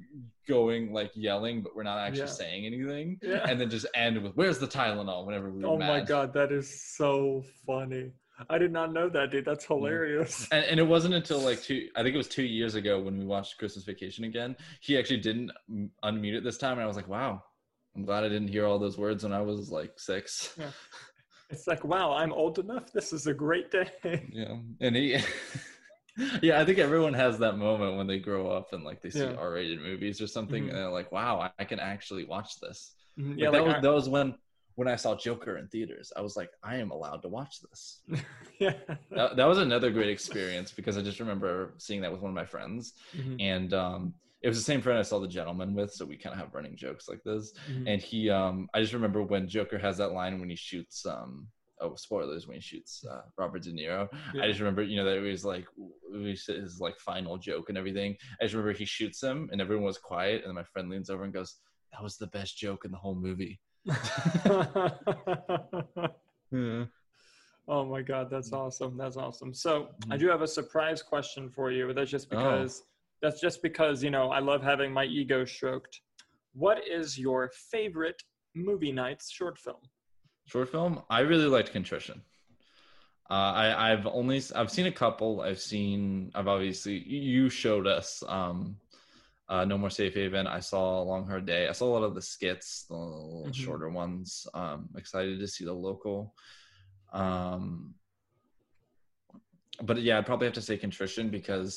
going like yelling, but we're not actually yeah. saying anything, yeah. and then just end with "Where's the Tylenol?" Whenever we were oh mad. My god, that is so funny. I did not know that, dude. That's hilarious. And, and it wasn't until like two, I think it was two years ago when we watched Christmas Vacation again. He actually didn't unmute it this time. And I was like, wow, I'm glad I didn't hear all those words when I was like six. Yeah. It's like, wow, I'm old enough. This is a great day. Yeah. And he, yeah, I think everyone has that moment when they grow up and like they see yeah. R-rated movies or something. Mm-hmm. And they're like, wow, I can actually watch this. Mm-hmm. Yeah, like that, like, was, I- that was when. When I saw Joker in theaters, I was like, I am allowed to watch this. yeah. That, that was another great experience because I just remember seeing that with one of my friends. Mm-hmm. And um, it was the same friend I saw The Gentleman with, so we kind of have running jokes like this. Mm-hmm. And he, um, I just remember when Joker has that line when he shoots, um, oh, spoilers, when he shoots uh, Robert De Niro. Yeah. I just remember, you know, that it was like his like final joke and everything. I just remember he shoots him and everyone was quiet. And then my friend leans over and goes, that was the best joke in the whole movie. yeah. Oh my god, that's awesome. That's awesome. So mm-hmm. I do have a surprise question for you, but that's just because oh. that's just because, you know, I love having my ego stroked. What is your favorite movie night's short film? Short film? I really liked Contrition. Uh, I, I've only I've seen a couple. I've seen I've obviously you showed us um Uh, No More Safe Haven. I saw Long Hard Day. I saw a lot of the skits, the little mm-hmm. shorter ones. Um, excited to see the local. Um, but yeah, I'd probably have to say Contrition because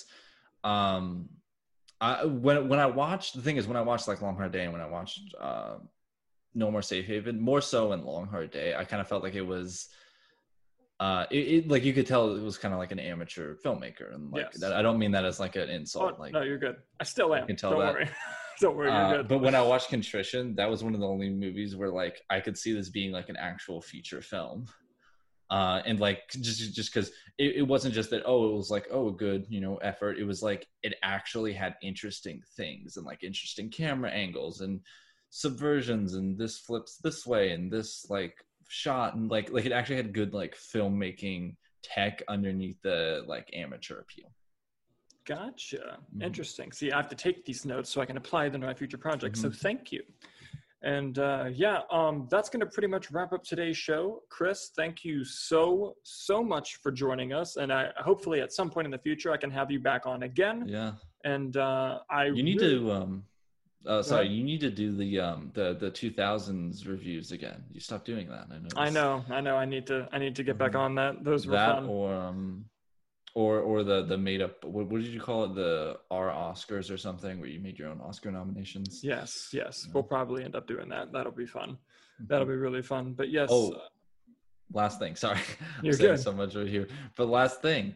um, I, when when I watched, the thing is when I watched like Long Hard Day and when I watched uh, No More Safe Haven, more so in Long Hard Day, I kind of felt like it was Uh, it, it like you could tell it was kind of like an amateur filmmaker, and like yes. that, I don't mean that as like an insult. Oh, like no, you're good. I still am. You can tell don't that. Worry. don't worry, you're uh, good. But when I watched Contrition, that was one of the only movies where like I could see this being like an actual feature film, uh, and like just just because it, it wasn't just that oh it was like oh a good you know effort. It was like it actually had interesting things and like interesting camera angles and subversions and this flips this way and this like. Shot and like like it actually had good like filmmaking tech underneath the like amateur appeal. Gotcha. Mm-hmm. Interesting. See, I have to take these notes so I can apply them to my future projects. Mm-hmm. So thank you. And uh yeah, um that's gonna pretty much wrap up today's show. Chris, thank you so so much for joining us, and I hopefully at some point in the future I can have you back on again. Yeah. And uh I you need really- to um Uh, sorry, you need to do the um the the two thousands reviews again. You stopped doing that. I know. I know. I know. I need to. I need to get back on that. Those were that fun. Or um, Or or the the made up, what, what did you call it? The Our Oscars or something, where you made your own Oscar nominations. Yes, yes. You know? We'll probably end up doing that. That'll be fun. Mm-hmm. That'll be really fun. But yes. Oh, uh, last thing. Sorry. You're I'm saying so much right here. But last thing,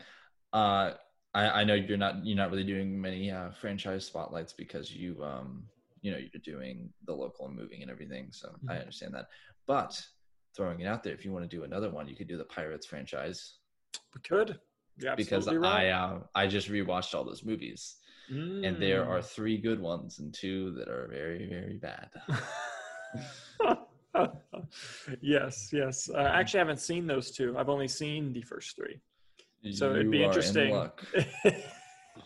uh, I, I know you're not, you're not really doing many uh, franchise spotlights because you, um, you know, you're doing the local and moving and everything. So mm-hmm. I understand that. But throwing it out there, if you want to do another one, you could do the Pirates franchise. We could. You're because right. I uh, I just rewatched all those movies, mm. and there are three good ones and two that are very, very bad. yes, yes. Uh, I actually haven't seen those two. I've only seen the first three, so you it'd be interesting. In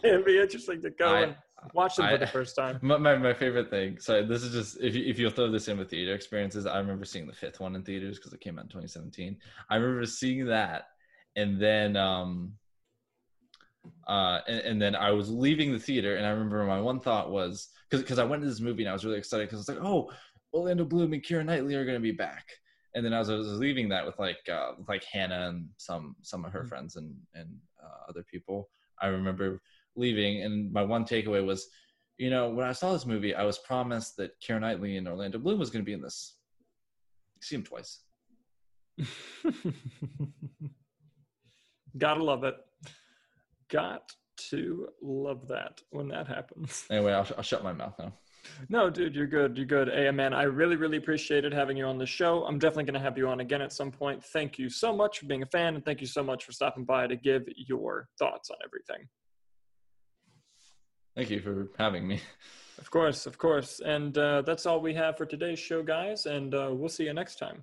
it'd be interesting to go I, and watch them I, for the first time. My, my my favorite thing. So this is just if you, if you'll throw this in with theater experiences. I remember seeing the fifth one in theaters because it came out in twenty seventeen. I remember seeing that. And then, um, uh, and, and then I was leaving the theater, and I remember my one thought was because because I went to this movie and I was really excited because I was like, oh, Orlando Bloom and Keira Knightley are going to be back. And then as I was leaving that with like uh, with like Hannah and some some of her friends and and uh, other people, I remember leaving, and my one takeaway was, you know, when I saw this movie, I was promised that Keira Knightley and Orlando Bloom was going to be in this. I see him twice. Gotta love it. Got to love that when that happens. Anyway, I'll, sh- I'll shut my mouth now. No, dude, you're good. You're good. Hey, man, I really, really appreciated having you on the show. I'm definitely going to have you on again at some point. Thank you so much for being a fan, and thank you so much for stopping by to give your thoughts on everything. Thank you for having me. Of course, of course. And uh, that's all we have for today's show, guys, and uh, we'll see you next time.